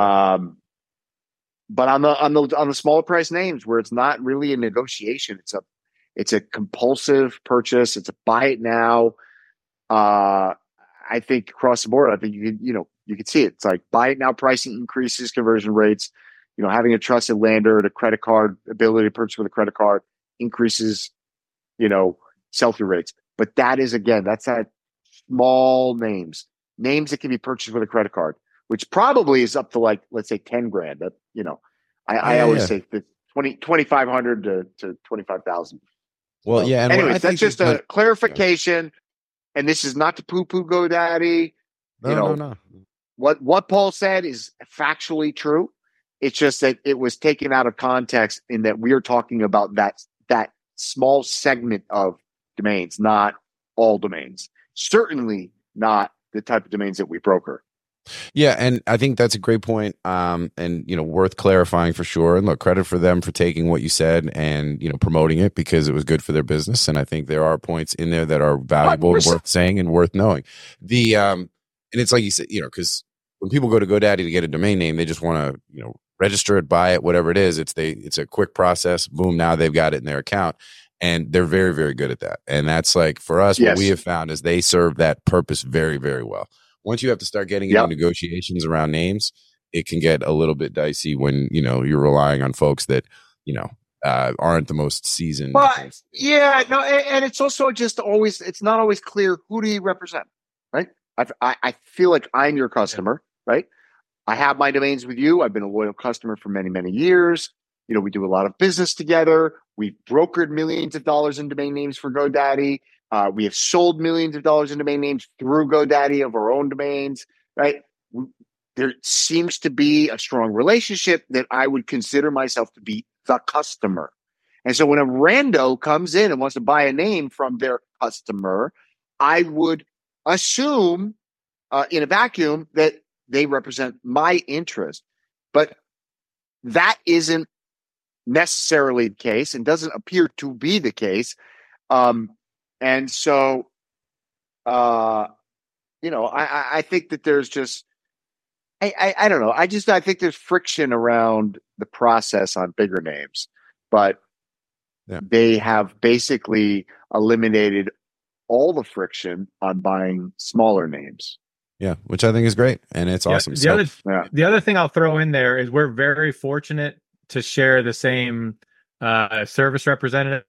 on the smaller price names, where it's not really a negotiation, it's a compulsive purchase. It's a buy it now. I think across the board, I think you could see it. It's like buy it now pricing increases conversion rates. You know, having a trusted lander, the credit card ability to purchase with a credit card increases, you know, sell-through rates. But that is, again, that's at small names that can be purchased with a credit card, which probably is up to, like, let's say 10 grand. That, you know, I always say that 2,500 to 25,000. Well, yeah. And anyways, that's just a clarification. And this is not to poo-poo GoDaddy. No. What Paul said is factually true. It's just that it was taken out of context, in that we are talking about that small segment of domains, not all domains. Certainly not the type of domains that we broker. Yeah, and I think that's a great point, and, you know, worth clarifying for sure. And look, credit for them for taking what you said and, you know, promoting it, because it was good for their business. And I think there are points in there that are valuable, worth saying, and worth knowing. The and it's like you said, you know, because when people go to GoDaddy to get a domain name, they just want to, you know, register it, buy it, whatever it is. It's a quick process. Boom, now they've got it in their account. And they're very, very good at that. And that's, like, for us, yes. What we have found is they serve that purpose very, very well. Once you have to start getting into negotiations around names, it can get a little bit dicey when, you know, you're relying on folks that, you know, aren't the most seasoned. But, yeah, no, and it's also just always, it's not always clear, who do you represent, right? I feel like I'm your customer, right? I have my domains with you. I've been a loyal customer for many, many years. You know, we do a lot of business together. We've brokered millions of dollars in domain names for GoDaddy. We have sold millions of dollars in domain names through GoDaddy of our own domains, right? There seems to be a strong relationship that I would consider myself to be the customer. And so when a rando comes in and wants to buy a name from their customer, I would assume in a vacuum that they represent my interest. But that isn't necessarily the case, and doesn't appear to be the case. And so, you know, I think that there's just, I don't know. I think there's friction around the process on bigger names, but they have basically eliminated all the friction on buying smaller names. Yeah. Which I think is great. And it's awesome. The other thing I'll throw in there is we're very fortunate to share the same service representative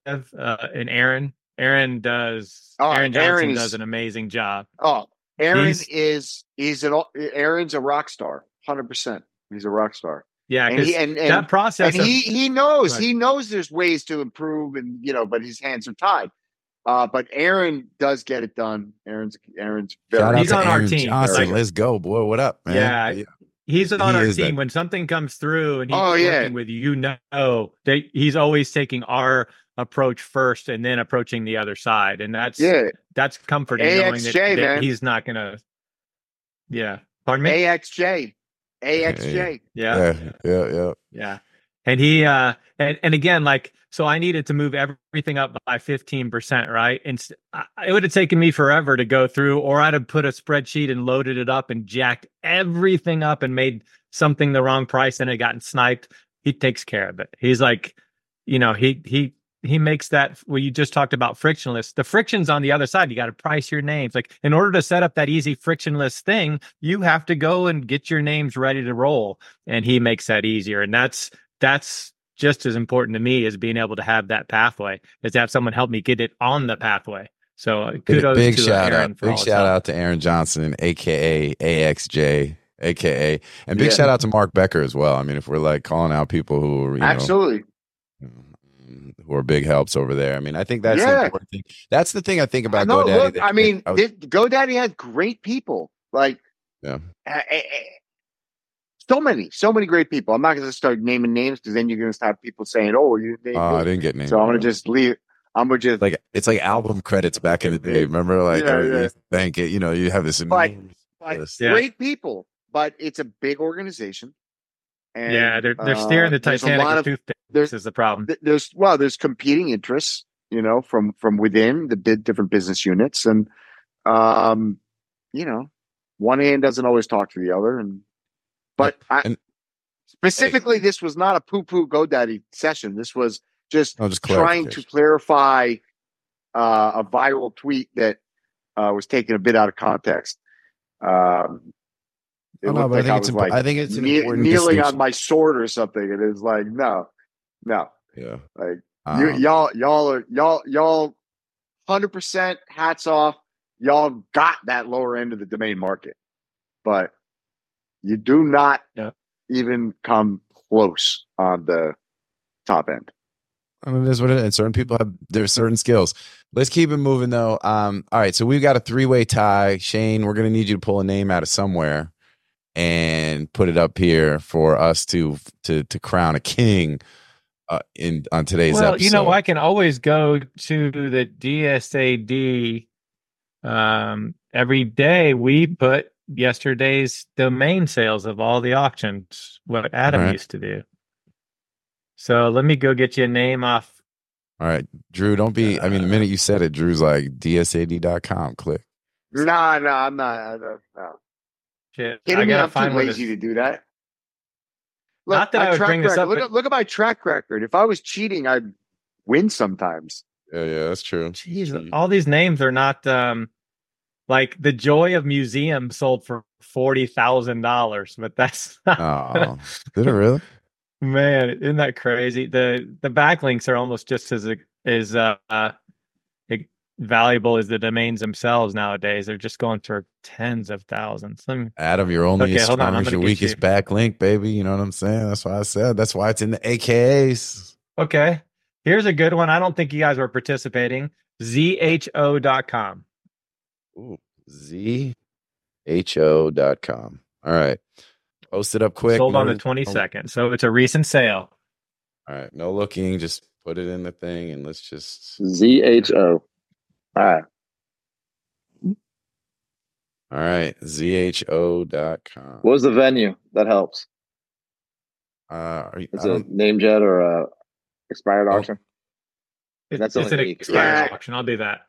in Aaron Aaron does. Aaron Johnson does an amazing job. Oh, Aaron's a rock star. 100%. He's a rock star. Yeah, because that process. And he knows there's ways to improve, and but his hands are tied. But Aaron does get it done. Aaron's very. He's on our team. Awesome. Let's go, boy. What up, man? Yeah. He's on our team. When something comes through and he's working with he's always taking our approach first and then approaching the other side. And that's comforting, knowing that he's not going to. Yeah. Pardon me? AXJ. Yeah. And he and again, so I needed to move everything up by 15%, right? And it would have taken me forever to go through, or I'd have put a spreadsheet and loaded it up and jacked everything up and made something the wrong price and it gotten sniped. He takes care of it. He's like, he makes that. Well, you just talked about frictionless. The friction's on the other side. You got to price your names. Like, in order to set up that easy frictionless thing, you have to go and get your names ready to roll. And he makes that easier. And that's just as important to me as being able to have that pathway, is to have someone help me get it on the pathway. So kudos big shout out to Aaron Johnson, AKA AXJ, AKA, and big shout out to Mark Becker as well. I mean, if we're calling out people who are, absolutely, who are big helps over there. I mean, I think that's the important thing. That's the thing I think about GoDaddy. Look, GoDaddy has great people. So many great people. I'm not going to start naming names, because then you're going to start people saying, "Oh, you didn't name me." I didn't get named. So I'm going to just leave. I'm going to just it's like album credits back in the day. Remember, thank it. You have this amazing great people, but it's a big organization. And, they're steering the Titanic with toothpicks is the problem. There's competing interests, from within the different business units, and one hand doesn't always talk to the other. And this was not a poo-poo GoDaddy session. This was just trying to clarify a viral tweet that was taken a bit out of context. I think it's kneeling on my sword or something. It is no. Yeah. Y'all 100% hats off. Y'all got that lower end of the domain market, but you do not even come close on the top end. I mean, that's what it is. Certain people have their certain skills. Let's keep it moving though. All right. So we've got a 3-way tie. Shane, we're going to need you to pull a name out of somewhere and put it up here for us to crown a king on today's episode. I can always go to the DSAD. Every day we put yesterday's domain sales of all the auctions, what Adam used to do. So let me go get you a name off. All right, Drew, don't be. The minute you said it, Drew's like DSAD.com. Click. No, I'm not. No. Shit, I'm too lazy to do that. Look, not that I would bring this up. Look at my track record. If I was cheating, I'd win sometimes. Yeah, that's true. Jeez, all these names are not the Joy of Museum sold for $40,000, but that's not. Did it really? Man, isn't that crazy? The backlinks are almost just as valuable as the domains themselves nowadays. They're just going for tens of thousands. Adam, you're only as strong as your weakest backlink, baby. You know what I'm saying? That's why I said. That's why it's in the AKAs. Okay. Here's a good one. I don't think you guys were participating. ZHO.com. Ooh, ZHO.com. All right. Post it up quick. Sold on the 22nd. So it's a recent sale. All right. No looking. Just put it in the thing and let's just. ZHO. All right. All right. ZHO.com. What was the venue? That helps. Is it NameJet or expired auction? That's only an expired auction. I'll do that.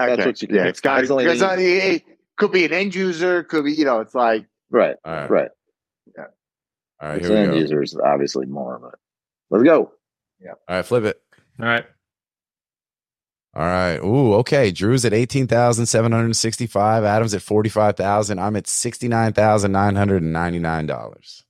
Okay. That's what you can do. It's got it could be an end user, could be, it's like. Right. All right. Right. Yeah. All right. Here end user is obviously more, but let's go. Yeah. All right. Flip it. All right. All right. Ooh, okay. Drew's at 18,765. Adam's at 45,000. I'm at $69,999.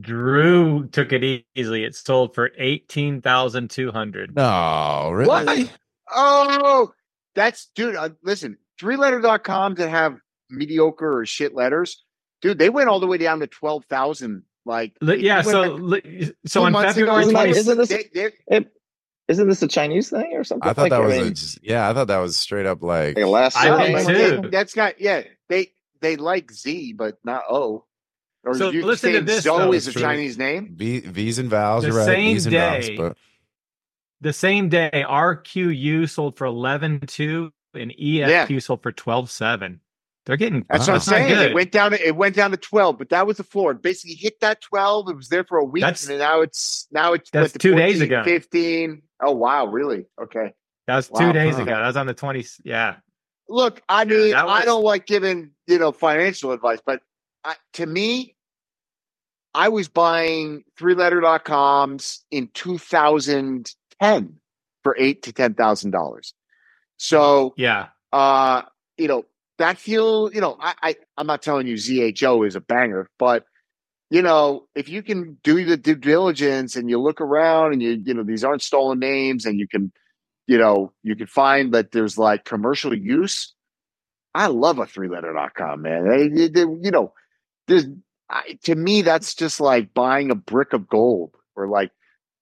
Drew took it easily. It sold for $18,200. Oh, really? What? Oh, that's, dude, listen, 3letter.coms that have mediocre or shit letters, dude, they went all the way down to 12,000. Like, yeah, so on February 20th. Isn't this a Chinese thing or something? I thought that was, yeah, I thought that was straight up like last name. That's not, yeah, they like Z, but not O. Or so listen to this. Zoe is a Chinese name. V's and vowels, right? V's and vowels, but the same day, RQU sold for 11.2 and EFQ sold for 12.7. They're getting. That's what I'm saying. It went down to 12, but that was the floor. It basically hit that 12. It was there for a week, and now it's. That's like 2 days ago. 15. Oh wow! Really? Okay. That was 2 days ago. That was on the 20. Yeah. Look, I mean, I don't like giving financial advice, but to me, I was buying 3letter.coms in 2010 for $8,000 to $10,000. So yeah, that feels, I'm not telling you ZHO is a banger, but, if you can do the due diligence and you look around and you these aren't stolen names and you can find that there's like commercial use. I love a 3letter.com, man. To me, that's just like buying a brick of gold or like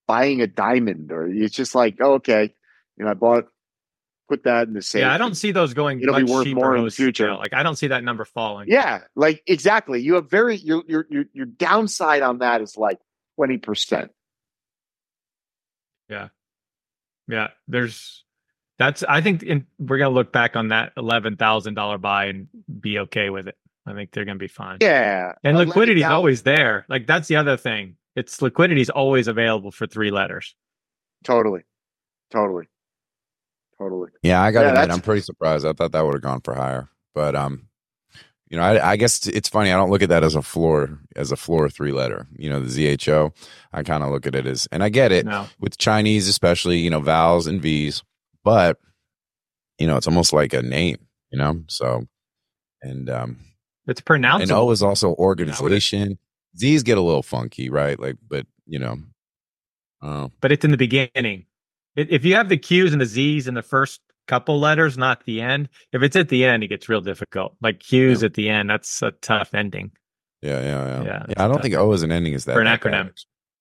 buying a diamond, or it's just like, oh, okay. I bought put that in the safe. Yeah, I don't see those going. It'll be worth more in the future. Like I don't see that number falling. Yeah, like exactly. You have your downside on that is like 20%. Yeah, yeah. I think we're gonna look back on that $11,000 buy and be okay with it. I think they're gonna be fine. Yeah, and liquidity is always there. Like that's the other thing. It's liquidity is always available for 3letters. Totally. Yeah, I got it. I'm pretty surprised. I thought that would have gone for higher, but I guess it's funny. I don't look at that as a floor 3letter. The ZHO. I kind of look at it as, and I get it with Chinese, especially vowels and V's, but it's almost like a name. So and it's pronounced. And O is also organization. Z's get a little funky, right? Like, but but it's in the beginning. If you have the Q's and the Z's in the first couple letters, not the end. If it's at the end, it gets real difficult. Like Q's at the end, that's a tough ending. Yeah, I don't think O as an ending is that. For an acronym.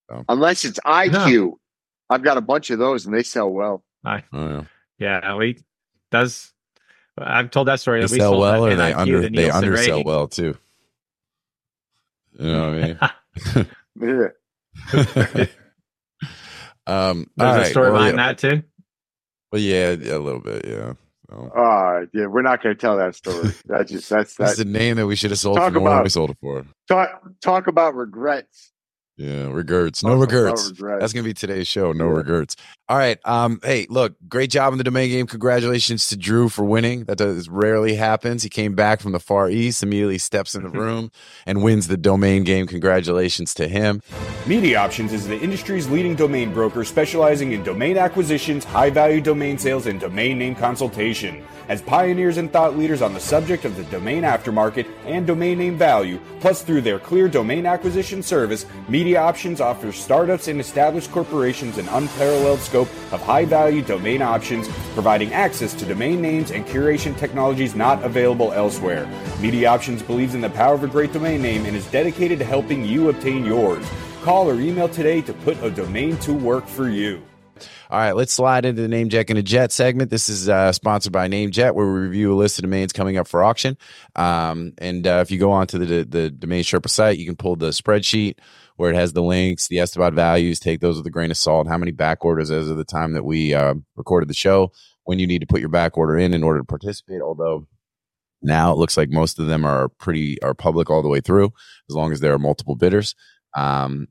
So. Unless it's IQ. No. I've got a bunch of those and they sell well. I've told that story. They sell well, or they undersell well too. You know what I mean? Yeah. There's a story behind that too. Well, a little bit, yeah. We're not going to tell that story. That's the name that we should have sold for more than we sold it for. Talk about regrets. Yeah, regrets. No regrets. Regrets. That's going to be today's show. No regrets. All right. Hey, look, great job in the domain game. Congratulations to Drew for winning. That rarely happens. He came back from the Far East, immediately steps in the room and wins the domain game. Congratulations to him. Media Options is the industry's leading domain broker specializing in domain acquisitions, high-value domain sales, and domain name consultation. As pioneers and thought leaders on the subject of the domain aftermarket and domain name value, plus through their clear domain acquisition service, Media Options offers startups and established corporations an unparalleled scope of high-value domain options, providing access to domain names and curation technologies not available elsewhere. Media Options believes in the power of a great domain name and is dedicated to helping you obtain yours. Call or email today to put a domain to work for you. All right, let's slide into the NameJet and a Jet segment. This is sponsored by NameJet, where we review a list of domains coming up for auction. If you go onto the Domain Sherpa site, you can pull the spreadsheet where it has the links, the estimated values. Take those with a grain of salt. How many back orders as of the time that we recorded the show, when you need to put your back order in order to participate, although now it looks like most of them are public all the way through, as long as there are multiple bidders. Along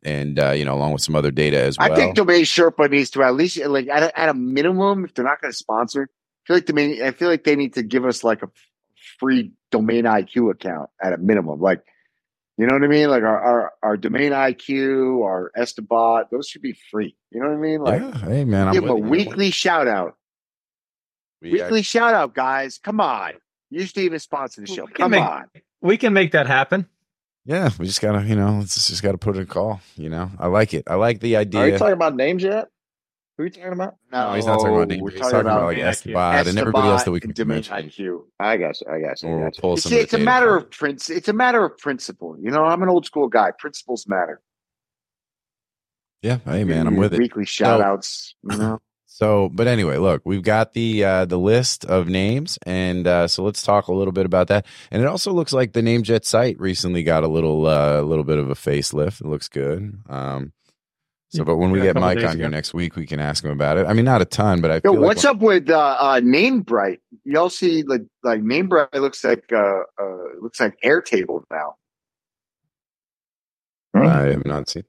with some other data as well. I think Domain Sherpa needs to at least, like at a minimum, if they're not going to sponsor, I feel like they need to give us like a free Domain IQ account at a minimum. Like, you know what I mean? Like our Domain IQ, our Estabot, those should be free. You know what I mean? Like, yeah. Hey man, I'm give a weekly shout out. Shout out, guys! Come on, you should even sponsor the show. Come on, we can make that happen. Yeah, we just gotta, you know, it's just gotta put in a call. You know, I like it. I like the idea. Are you talking about NameJet? Who are you talking about? No, he's not talking about NameJet. He's talking about like Esteban and everybody else that we can mention. I guess. It's a matter of principle. It's a matter of principle. You know, I'm an old school guy. Principles matter. Yeah, hey man, I'm with it. Weekly shout outs, you know. So, but anyway, look, we've got the list of names, and so let's talk a little bit about that. And it also looks like the NameJet site recently got a little bit of a facelift. It looks good. So, but when we get Mike on here next week, we can ask him about it. I mean, not a ton, but I feel what's up with NameBright? Y'all see like NameBright looks like Airtable now. I have not seen.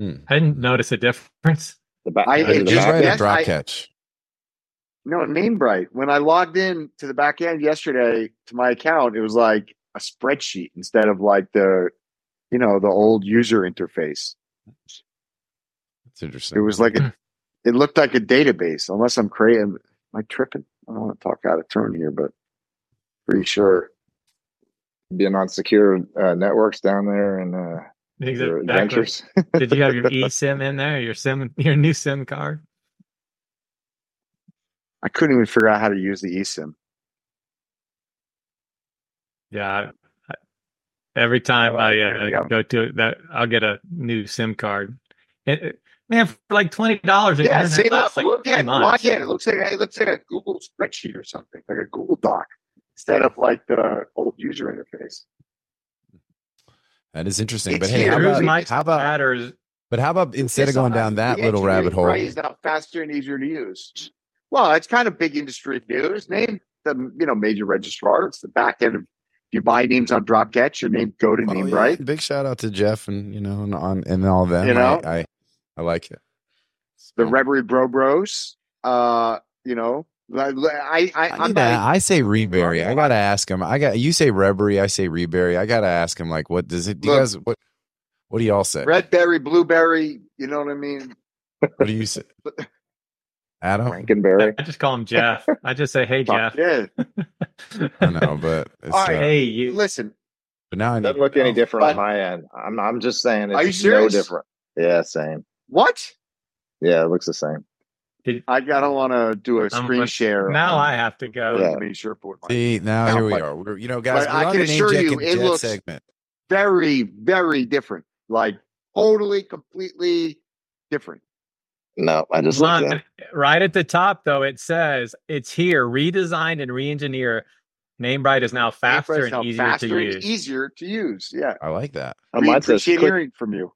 I didn't notice a difference. Dropcatch. No, NameBright. When I logged in to the back end yesterday to my account, it was like a spreadsheet instead of like the old user interface. That's interesting. It was like it looked like a database. Unless I'm crazy, am I tripping? I don't want to talk out of turn here, but pretty sure being on secure networks down there and. Adventures. Did you have your eSIM in there? Your new SIM card? I couldn't even figure out how to use the eSIM. Yeah, every time I go to that, I'll get a new SIM card. Man, for like $20. Yeah, it looks like a Google spreadsheet or something, like a Google Doc, instead of like the old user interface. That is interesting, but hey, how about instead of going down that little rabbit hole, it's now faster and easier to use. Well, it's kind of big industry news. Name the major registrar. It's the back end of if you buy names on Dropcatch, your name go to NameBright. Yeah. Big shout out to Jeff and all of them. You know, I like it. The Reverie Bro Bros. I say Reberry. I gotta ask him. You say Reberry. I say Reberry. I gotta ask him. Like, what does it? Do you guys what do y'all say? Redberry, blueberry. You know what I mean? What do you say, Adam? Frankenberry. I just call him Jeff. I just say, "Hey, Jeff." Yeah. I know, but it's, all right. Hey, you listen. But now it doesn't look any different on my end. I'm just saying. Are you serious? No different. Yeah, same. What? Yeah, it looks the same. I don't want to do a screen share. Now I have to go. Yeah. See, now here we are. We're, guys, but I can assure you, it looks very, very different. Like totally, completely different. No, I just like right at the top though. It says it's here, redesigned and re-engineered. NameBright is now faster and easier to use. Yeah, I like that. I appreciate hearing from you.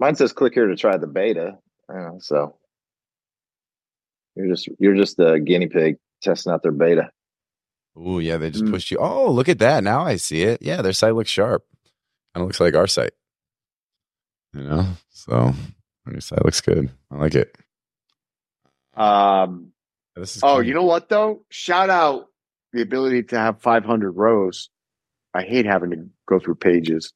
Mine says click here to try the beta. So. You're just a guinea pig testing out their beta. Oh yeah, they just pushed you. Oh, look at that! Now I see it. Yeah, their site looks sharp, and it looks like our site. So our site looks good. I like it. This is cool. You know what though? Shout out the ability to have 500 rows. I hate having to go through pages.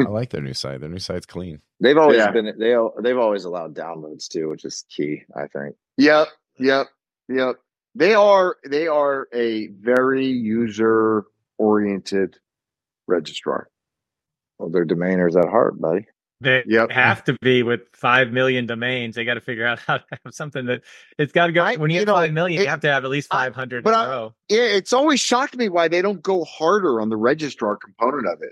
I like their new site. Their new site's clean. They've always been. They've always allowed downloads too, which is key, I think. Yep. They are a very user oriented registrar. Well, they're domainers at heart, buddy. They have to be with 5 million domains. They got to figure out how to have something that it's got to go. When you have 5 million, you have to have at least 500 in a row. It's always shocked me why they don't go harder on the registrar component of it.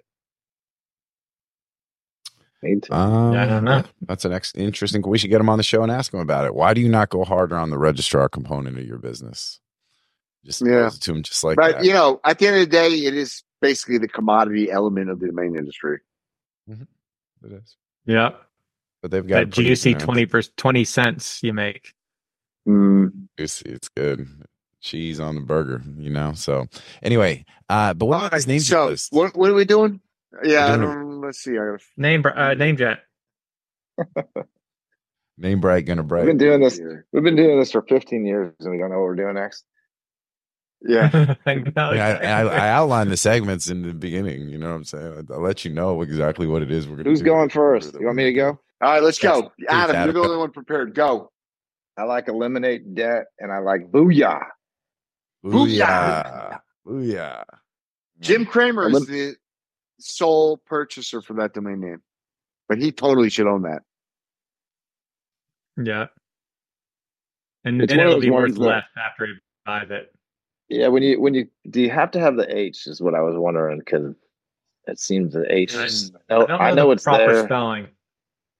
I don't know. That's an interesting. We should get him on the show and ask him about it. Why do you not go harder on the registrar component of your business? Just to him, just like that. At the end of the day, it is basically the commodity element of the domain industry. Mm-hmm. It is. Yeah, but they've got that juicy 20 cents you make. Juicy, it's good. Cheese on the burger, So anyway, but what is NameJet? So what are we doing? Yeah, let's see. NameJet. NameBright gonna bright. We've been doing this for 15 years, and we don't know what we're doing next. Yeah, I outlined the segments in the beginning. You know what I'm saying? I'll let you know exactly what it is we're gonna. Who's going first? You want me to go? All right, let's go. Adam, you're the only one prepared. Go. I like eliminate debt, and I like booyah. Booyah. Booyah. Jim Cramer is the sole purchaser for that domain name. But he totally should own that. Yeah. And it'll be worth less after he buys it. Yeah, when you do you have to have the H is what I was wondering, because it seems the H is, I know it's proper there. Spelling.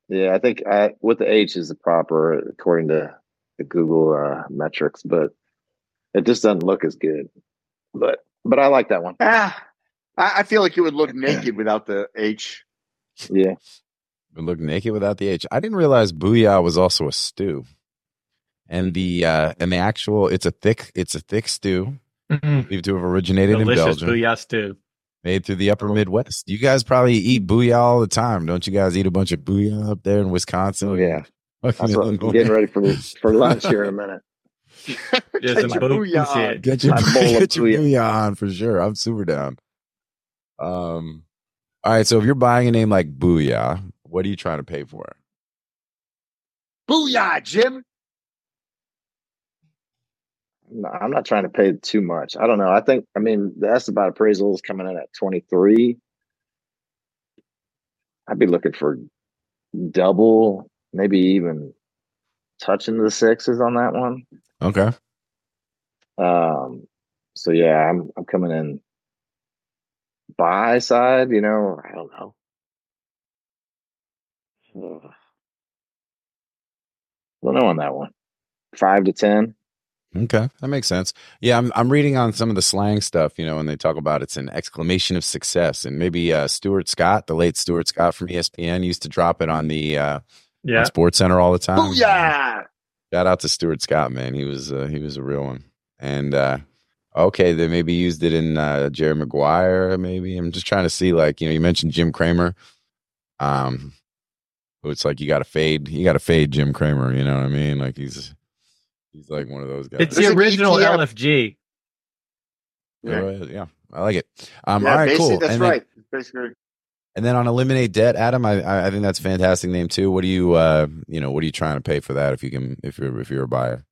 Yeah, I think with the H is the proper according to the Google metrics, but it just doesn't look as good. But I like that one. I feel like it would look naked without the H. Yeah, it would look naked without the H. I didn't realize Booyah was also a stew. And the actual it's a thick stew. Mm-hmm. I believe to have originated in Belgium. Delicious Booyah stew. Made through the upper Midwest. You guys probably eat Booyah all the time. Don't you guys eat a bunch of Booyah up there in Wisconsin? Oh, yeah. I'm getting ready for lunch here in a minute. Get your Booyah on for sure. I'm super down. All right, so if you're buying a name like Booyah, what are you trying to pay for it? Booyah, Jim. No, I'm not trying to pay too much. I don't know. I mean, the estimate appraisal is coming in at 23. I'd be looking for double, maybe even touching the sixes on that one. Okay. So yeah, I'm coming in buy side. You know, I don't know. Ugh. Don't know on that one. 5 to 10. Okay, that makes sense. Yeah, I'm reading on some of the slang stuff, you know, and they talk about it's an exclamation of success, and maybe Stuart Scott, the late Stuart Scott from ESPN, used to drop it on the on Sports Center all the time. Booyah! Shout out to Stuart Scott, man. He was a real one. And okay, they maybe used it in Jerry Maguire. Maybe I'm just trying to see, like, you know, you mentioned Jim Cramer. It's like you got to fade Jim Cramer. You know what I mean? Like He's like one of those guys. It's the original LFG. Yeah, I like it. All right, cool. That's right. And then on Eliminate Debt, Adam, I think that's a fantastic name too. What do you what are you trying to pay for that if you're a buyer?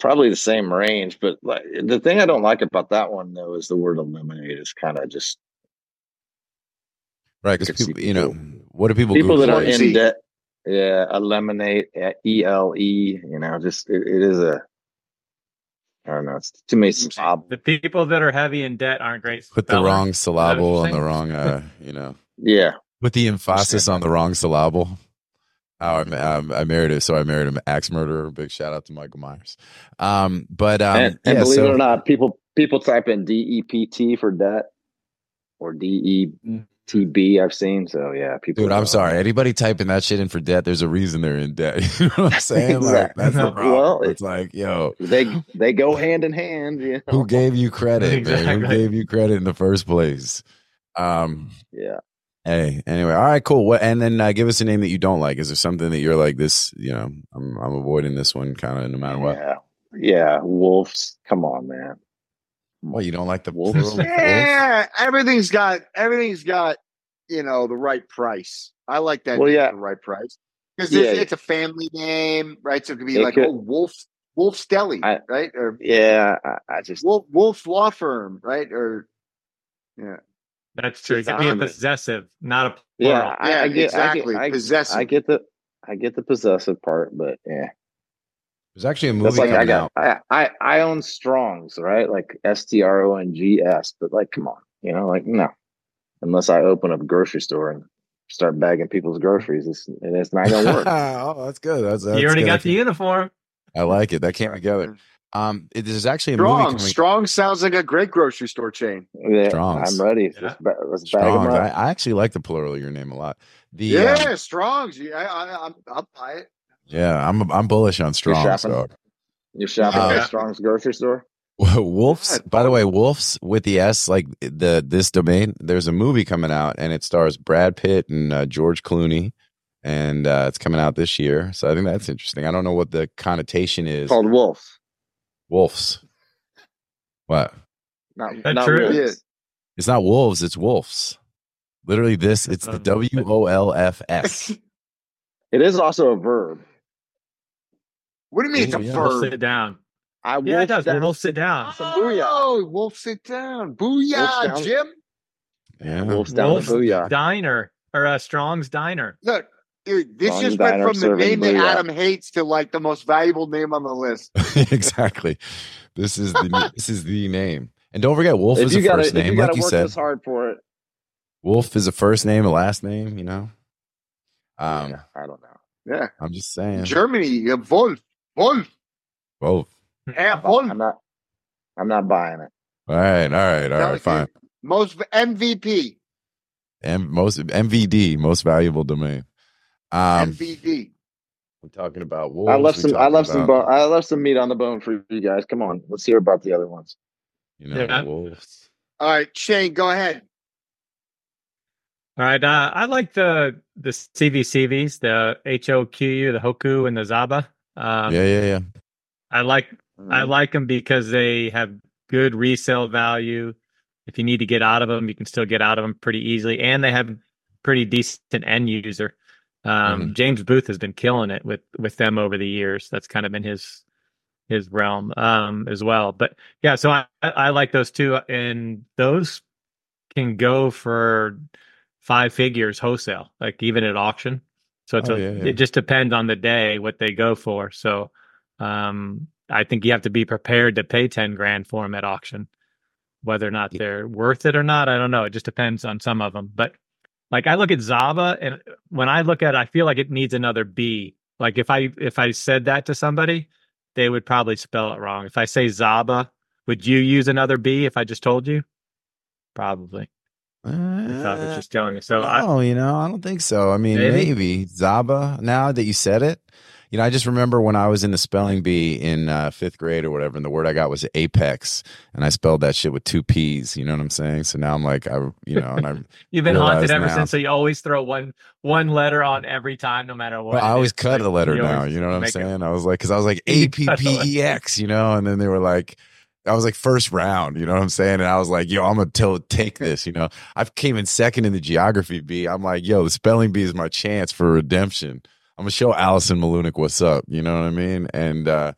Probably the same range, but like, the thing I don't like about that one though is the word eliminate is kind of just right, because people, you know, what do people that are in debt? Yeah, eliminate, ELE, you know, just it is a, I don't know, it's too many syllables. The people that are heavy in debt aren't great. Put the wrong syllable on the wrong, you know. Yeah. Put the emphasis on the wrong syllable. I married an axe murderer. Big shout out to Michael Myers. And believe it or not, people type in DEPT for debt or DETB, I've seen. So yeah, people. Dude, I'm sorry. Anybody typing that shit in for debt, there's a reason they're in debt. You know what I'm saying? Exactly. Like, that's the problem. Well, it's like, yo, they go hand in hand. You know? Who gave you credit, exactly, man? Who gave you credit in the first place? Yeah. Hey. Anyway, all right, cool. What? And then give us a name that you don't like. Is there something that you're like this? You know, I'm avoiding this one, kind of no matter what. Yeah. Wolfs. Come on, man. Well, you don't like the Wolves? Yeah, everything's got, you know, the right price. I like that. Well, yeah, the right price, because it's a family name, right? So it could be Wolf's Deli, right? Or I just Wolf's Law Firm, right? Or yeah, that's true. It could be a possessive, not a plural. Yeah, I get possessive. I get the possessive part, but yeah. There's actually a movie like out. I own Strong's, right? Like STRONGS, but like, come on, you know, like no. Unless I open up a grocery store and start bagging people's groceries, it's not going to work. Oh, that's good. That's you already good. Got the uniform. I like it. That came together. There's actually a movie coming. Strong sounds like a great grocery store chain. Yeah, Strong's. I'm ready. Yeah. Let's bag them up. I actually like the plural of your name a lot. Strong's. Yeah, I'll buy it. Yeah, I'm bullish on Strong. You're shopping at Strong's grocery store. Wolf's. By the way, Wolf's with the S, like this domain. There's a movie coming out, and it stars Brad Pitt and George Clooney, and it's coming out this year. So I think that's interesting. I don't know what the connotation is. It's called Wolf. Wolf's. What? Not true. It's not wolves. It's wolves. Literally, this. It's the WOLFS. It is also a verb. What do you mean it's a verb? Sit down. It does. Wolf sit down. Booyah. Oh, Wolf sit down. Booyah, down. Jim. Yeah. Wolf's down. Wolf's Booyah. Diner or Strong's Diner. Look, dude, this just went from the name that Adam hates to like the most valuable name on the list. Exactly. This is the name. And don't forget, Wolf is a first name. Like you said, work this hard for it. Wolf is a first name, a last name. You know. Yeah, I don't know. Yeah, I'm just saying. Germany, Wolf. I'm not buying it. All right, fine. Most MVP. Most MVD, most valuable domain. MVD. We're talking about Wolves. I left some meat on the bone for you guys. Come on, let's hear about the other ones. Wolves. All right, Shane, go ahead. All right, I like the CVCVs, the HOQU, the Hoku, and the Zaba. Yeah. I like them because they have good resale value. If you need to get out of them, you can still get out of them pretty easily, and they have pretty decent end user. James Booth has been killing it with them over the years. That's kind of been his realm as well. But yeah, so I like those two, and those can go for 5 figures wholesale, like even at auction. So it's it just depends on the day what they go for. So I think you have to be prepared to pay $10,000 for them at auction. Whether or not they're worth it or not, I don't know. It just depends on some of them. But like I look at Zaba, and when I look at it, I feel like it needs another B. Like if I said that to somebody, they would probably spell it wrong. If I say Zaba, would you use another B if I just told you? Probably. I thought it was just telling you. So I don't think so. I mean, maybe Zaba. Now that you said it, I just remember when I was in the spelling bee in fifth grade or whatever, and the word I got was apex, and I spelled that shit with 2 P's. You know what I'm saying? So now I'm like, you've been haunted ever since. So you always throw one letter on every time, no matter what. Well, I always cut a letter now. You know what I'm saying? I was like, because I was like APPEX, and then they were like. I was like first round, you know what I'm saying? And I was like, yo, I'm going to take this, I came in second in the geography bee. I'm like, yo, the spelling bee is my chance for redemption. I'm going to show Allison Malunik what's up, you know what I mean? And, and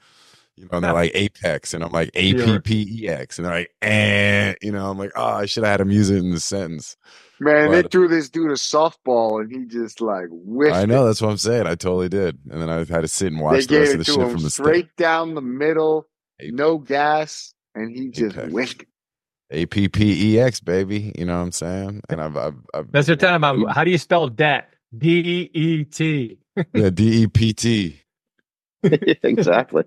they're like apex, and I'm like APPEX. And they're like, I'm like, oh, I should have had him use it in the sentence. Man, but they threw this dude a softball, and he just like whiffed. I know, that's what I'm saying. I totally did. And then I had to sit and watch the rest of the shit from the straight down the middle, no gas. And he just went APPEX, baby. You know what I'm saying? And I've that's your time. How do you spell debt? DEET. Yeah, DEPT. Exactly.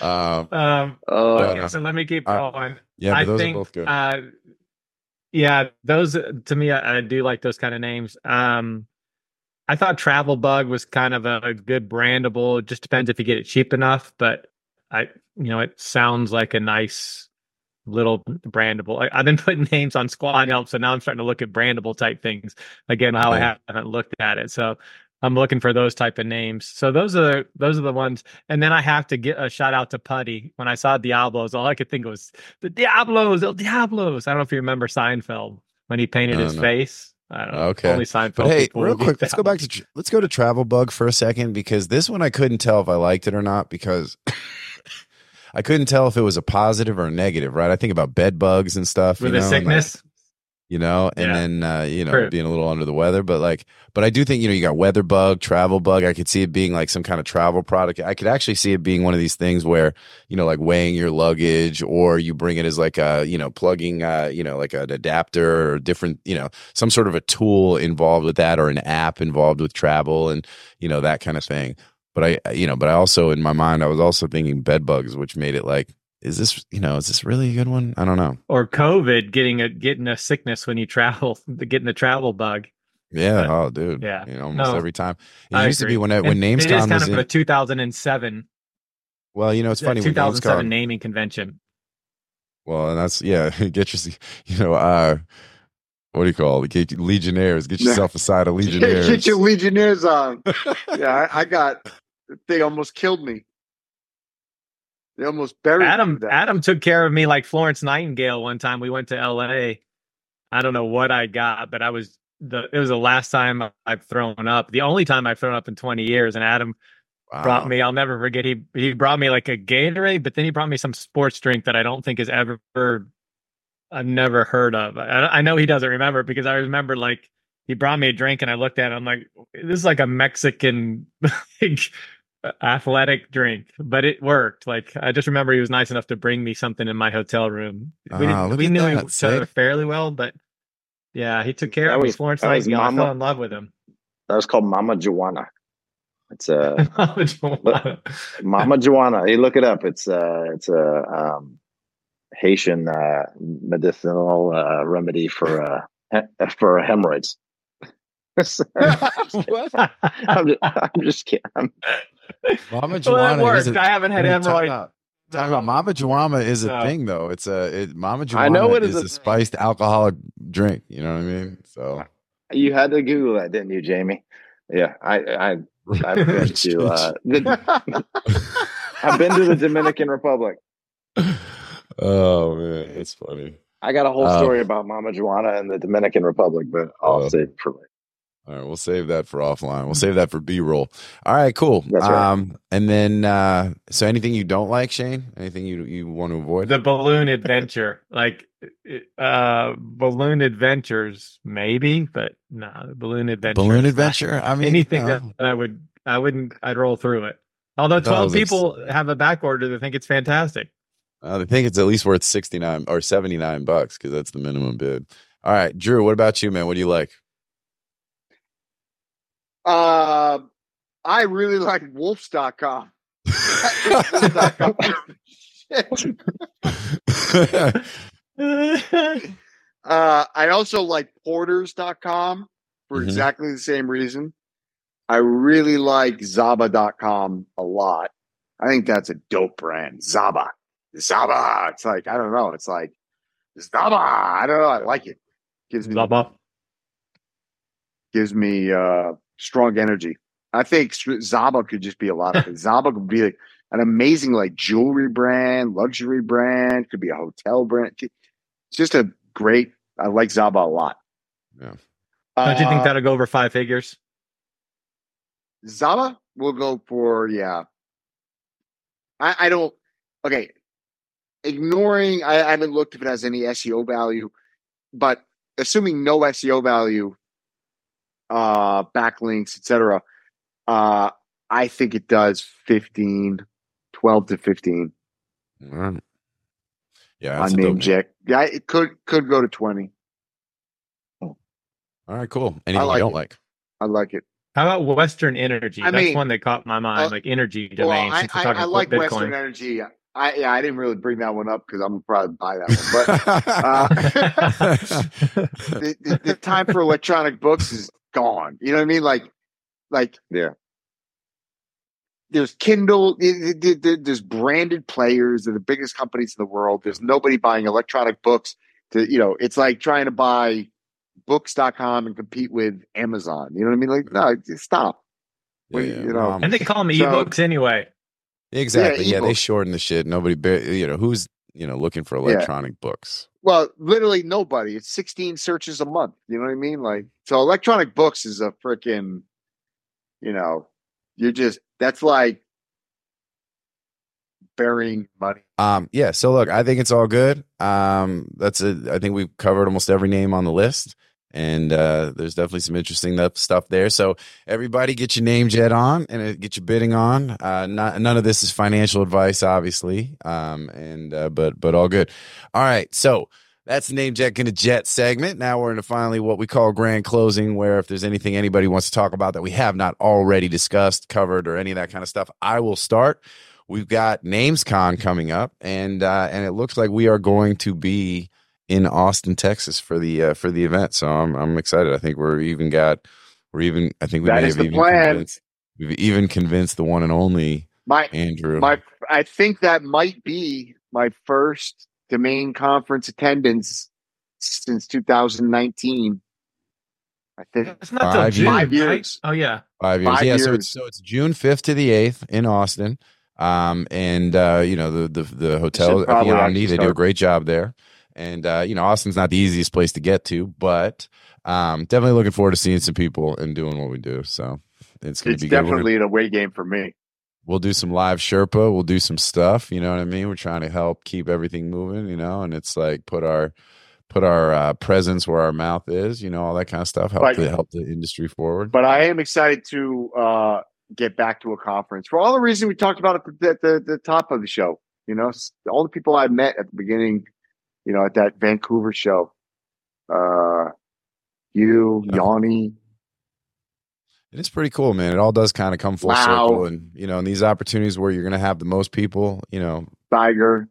Okay, so let me keep going. I those think, are both good. Those to me, I do like those kind of names. I thought Travel Bug was kind of a good brandable. It just depends if you get it cheap enough, but. It sounds like a nice little brandable. I've been putting names on Squad Help, so now I'm starting to look at brandable type things again. I haven't looked at it, so I'm looking for those type of names. So those are the ones. And then I have to get a shout out to Putty. When I saw Diablos, all I could think was the Diablos, El Diablos. I don't know if you remember Seinfeld when he painted his face. I don't know. Okay. Only Seinfeld. But hey, real quick, let's go to Travel Bug for a second, because this one I couldn't tell if I liked it or not, because I couldn't tell if it was a positive or a negative, right? I think about bed bugs and stuff. With a sickness. Then being a little under the weather. But I do think, you got weather bug, travel bug. I could see it being like some kind of travel product. I could actually see it being one of these things where, like weighing your luggage, or you bring it as like a, plugging, like an adapter or different, some sort of a tool involved with that, or an app involved with travel and, that kind of thing. But I also, in my mind, I was also thinking bed bugs, which made it like, is this really a good one? I don't know. Or COVID, getting a sickness when you travel, getting the travel bug. Yeah. But, oh, dude. Yeah. Almost every time. It used to be when NamesCon was kind of a 2007. Well, it's funny. 2007 naming convention. Well, and that's, get your, what do you call it? Get Legionnaires. Get yourself a side of Legionnaires. Get your Legionnaires on. They almost killed me. They almost buried Adam. Adam took care of me like Florence Nightingale one time. We went to LA. I don't know what I got, but it was the last time I've thrown up. The only time I've thrown up in 20 years. And Adam Brought me, I'll never forget, he brought me like a Gatorade, but then he brought me some sports drink that I don't think is ever, I've never heard of. I know he doesn't remember it because I remember like he brought me a drink and I looked at it. I'm like, this is like a Mexican like, athletic drink, but it worked. Like, I just remember he was nice enough to bring me something in my hotel room. We knew each other fairly well, but yeah, he took care of me. Florence Nightingale. I fell in love with him. That was called Mama Juana. It's Mama Juana. You look it up. It's a Haitian medicinal remedy for hemorrhoids. So, I'm just kidding. Mama Juana. Well, it worked. I haven't had hemorrhoids. Talk about Mama Juana is a thing though. It's Mama Juana. I know it is a spiced alcoholic drink. You know what I mean? So you had to Google that, didn't you, Jamie? Yeah, I've been to I've been to the Dominican Republic. Oh man, that's funny. I got a whole story about Mama Juana and the Dominican Republic, but I'll save it for later. All right, we'll save that for offline. We'll save that for B-roll. All right, cool. That's right. And then so anything you don't like, Shane? Anything you want to avoid? The balloon adventure. Like balloon adventures maybe, but no, balloon adventure. Balloon adventure? I mean, anything that I'd roll through it. Although 12 people have a back order that think it's fantastic. They think it's at least worth $69 or $79 because that's the minimum bid. All right, Drew, what about you, man? What do you like? I really like Wolfs.com. I also like Porters.com for exactly the same reason. I really like Zaba.com a lot. I think that's a dope brand. Zaba. It's like, I don't know. It's like Zaba. I don't know. I like it. Gives me strong energy. I think Zaba could just be a lot of things. Zaba could be like an amazing like jewelry brand, luxury brand, could be a hotel brand. It's just a great. I like Zaba a lot. Yeah. Don't you think that'll go over 5 figures? Zaba will go for I don't. Okay. Ignoring, I haven't looked if it has any SEO value, but assuming no SEO value, backlinks, etc. I think it does 12 to 15. Mm-hmm. Yeah, on NameJet. Yeah, it could go to 20. Oh. All right, cool. Anything you don't like? I like it. How about Western Energy? That's one that caught my mind, like energy domain. Well, I like Bitcoin. Western Energy. I didn't really bring that one up because I'm probably buy that one. But the time for electronic books is gone. You know what I mean? Like yeah. There's Kindle. There's branded players. They're the biggest companies in the world. There's nobody buying electronic books. It's like trying to buy Books.com and compete with Amazon. You know what I mean? Like, no, stop. Yeah, and they call them ebooks anyway. Exactly. Yeah, they shorten the shit. Nobody, who's looking for electronic books. Well, literally nobody. It's 16 searches a month. You know what I mean? Like, so electronic books is a freaking, that's like burying money. Yeah. So look, I think it's all good. I think we've covered almost every name on the list. And there's definitely some interesting stuff there. So everybody get your NameJet on and get your bidding on. None of this is financial advice, obviously, but all good. All right, so that's the NameJet Gonna Jet segment. Now we're into finally what we call grand closing, where if there's anything anybody wants to talk about that we have not already discussed, covered, or any of that kind of stuff, I will start. We've got NamesCon coming up, and it looks like we are going to be in Austin, Texas for the event. So I'm excited. I think we've even convinced the one and only Andrew. I think that might be my first domain conference attendance since 2019. I think it's not 5 years. Right? Oh yeah. 5 years. Yeah. So it's June 5th to the 8th in Austin. The hotel they do a great job there. And, Austin's not the easiest place to get to, but definitely looking forward to seeing some people and doing what we do. So it's going to be definitely an away game for me. We'll do some live Sherpa. We'll do some stuff. You know what I mean? We're trying to help keep everything moving, you know, and it's like put our presence where our mouth is, you know, all that kind of stuff, help the industry forward. But I am excited to get back to a conference for all the reason we talked about at the top of the show. You know, all the people I met at the beginning, you know, at that Vancouver show, Yanni. It is pretty cool, man. It all does kind of come full circle, and you know, and these opportunities where you're going to have the most people, you know, Tiger.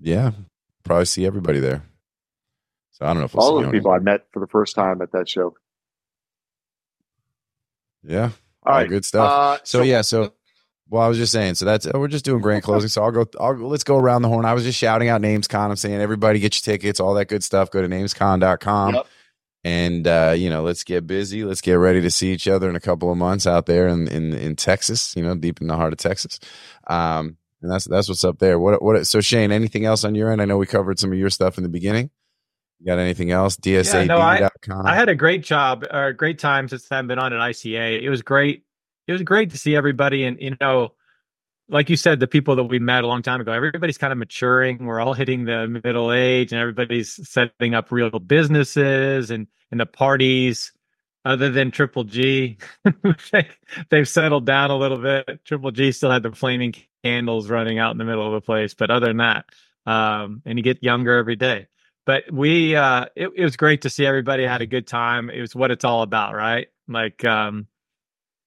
Yeah, probably see everybody there. So I don't know if all of the people I met for the first time at that show. Yeah, all right, good stuff. I was just saying. So that's we're just doing grand closing. So let's go around the horn. I was just shouting out NamesCon. I'm saying everybody get your tickets, all that good stuff. Go to NamesCon.com. Yep. And, you know, let's get busy. Let's get ready to see each other in a couple of months out there in Texas, you know, deep in the heart of Texas. And that's what's up there. So Shane, anything else on your end? I know we covered some of your stuff in the beginning. You got anything else? DSAD.com. Yeah, no, I had a great job or a great time since I've been on an ICA. It was great. It was great to see everybody. And, you know, like you said, the people that we met a long time ago, everybody's kind of maturing. We're all hitting the middle age and everybody's setting up real businesses and the parties other than Triple G. They've settled down a little bit. Triple G still had the flaming candles running out in the middle of the place. But other than that, and you get younger every day. But we it was great to see everybody had a good time. It was what it's all about, right? Like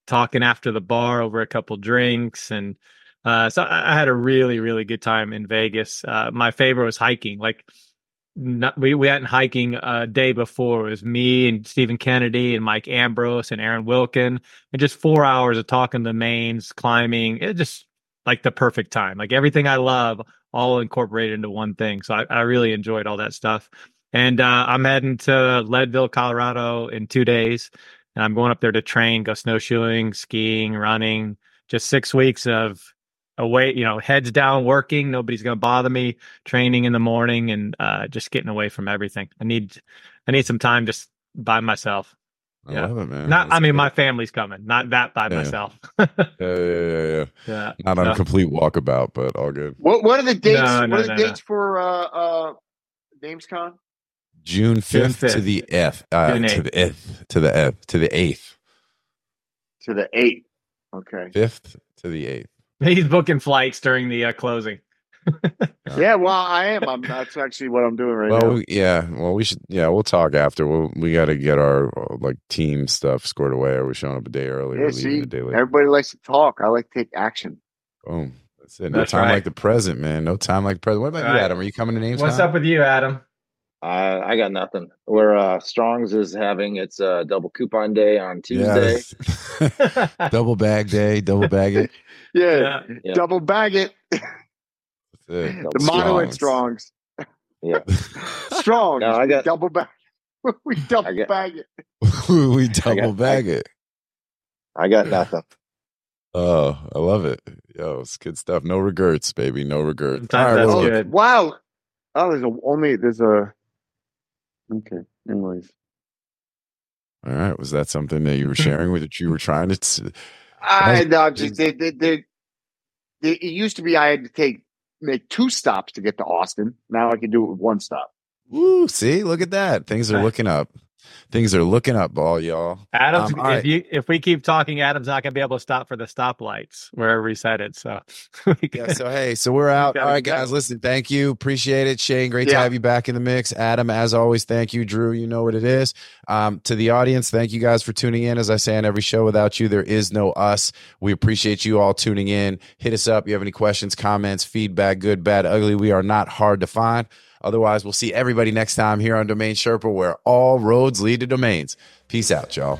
talking after the bar over a couple drinks and so I had a really, really good time in Vegas. My favorite was hiking. We hadn't hiking a day before. It was me and Stephen Kennedy and Mike Ambrose and Aaron Wilkin. And just 4 hours of talking to mains, climbing. It was just like the perfect time. Like everything I love, all incorporated into one thing. So I really enjoyed all that stuff. And I'm heading to Leadville, Colorado in 2 days. And I'm going up there to train, go snowshoeing, skiing, running. Just 6 weeks of away, you know, heads down working. Nobody's going to bother me. Training in the morning and just getting away from everything. I need some time just by myself. I love it, man. My family's coming. Not that by myself. Yeah. Not on a complete walkabout, but all good. What are the dates? What are the dates for NamesCon? June 5th to the F. To the 8th. Okay. 5th to the 8th. He's booking flights during the closing. Yeah, well, I am. That's actually what I'm doing right now. Yeah, well, we should. Yeah, we'll talk after. We got to get our team stuff scored away. Are we showing up a day early? Yeah, see, everybody likes to talk. I like to take action. Boom. That's it. No time like the present, man. No time like the present. What about you, Adam? Are you coming to Names? What's up with you, Adam? I got nothing. Where Strong's is having its double coupon day on Tuesday. Yes. Double bag day. Double bag it. Yeah. Double bag it. The motto at Strong's. Yeah. Strong. No, I got double bag. We double bag it. We double bag it. I got nothing. Oh, I love it. Yo, it's good stuff. No regrets, baby. No regrets. All right, that's good. Wow. Oh, okay. Anyways. All right. Was that something that you were sharing with that you were trying to? It used to be I had to make two stops to get to Austin. Now I can do it with one stop. Woo! See, look at that. Things are looking up. Things are looking up, ball y'all. Adam's if we keep talking, Adam's not gonna be able to stop for the stoplights wherever he's headed. So so we're out. All right, guys, listen, thank you. Appreciate it. Shane, great to have you back in the mix. Adam, as always, thank you. Drew, you know what it is. To the audience, thank you guys for tuning in. As I say on every show, without you, there is no us. We appreciate you all tuning in. Hit us up. You have any questions, comments, feedback, good, bad, ugly. We are not hard to find. Otherwise, we'll see everybody next time here on Domain Sherpa, where all roads lead to domains. Peace out, y'all.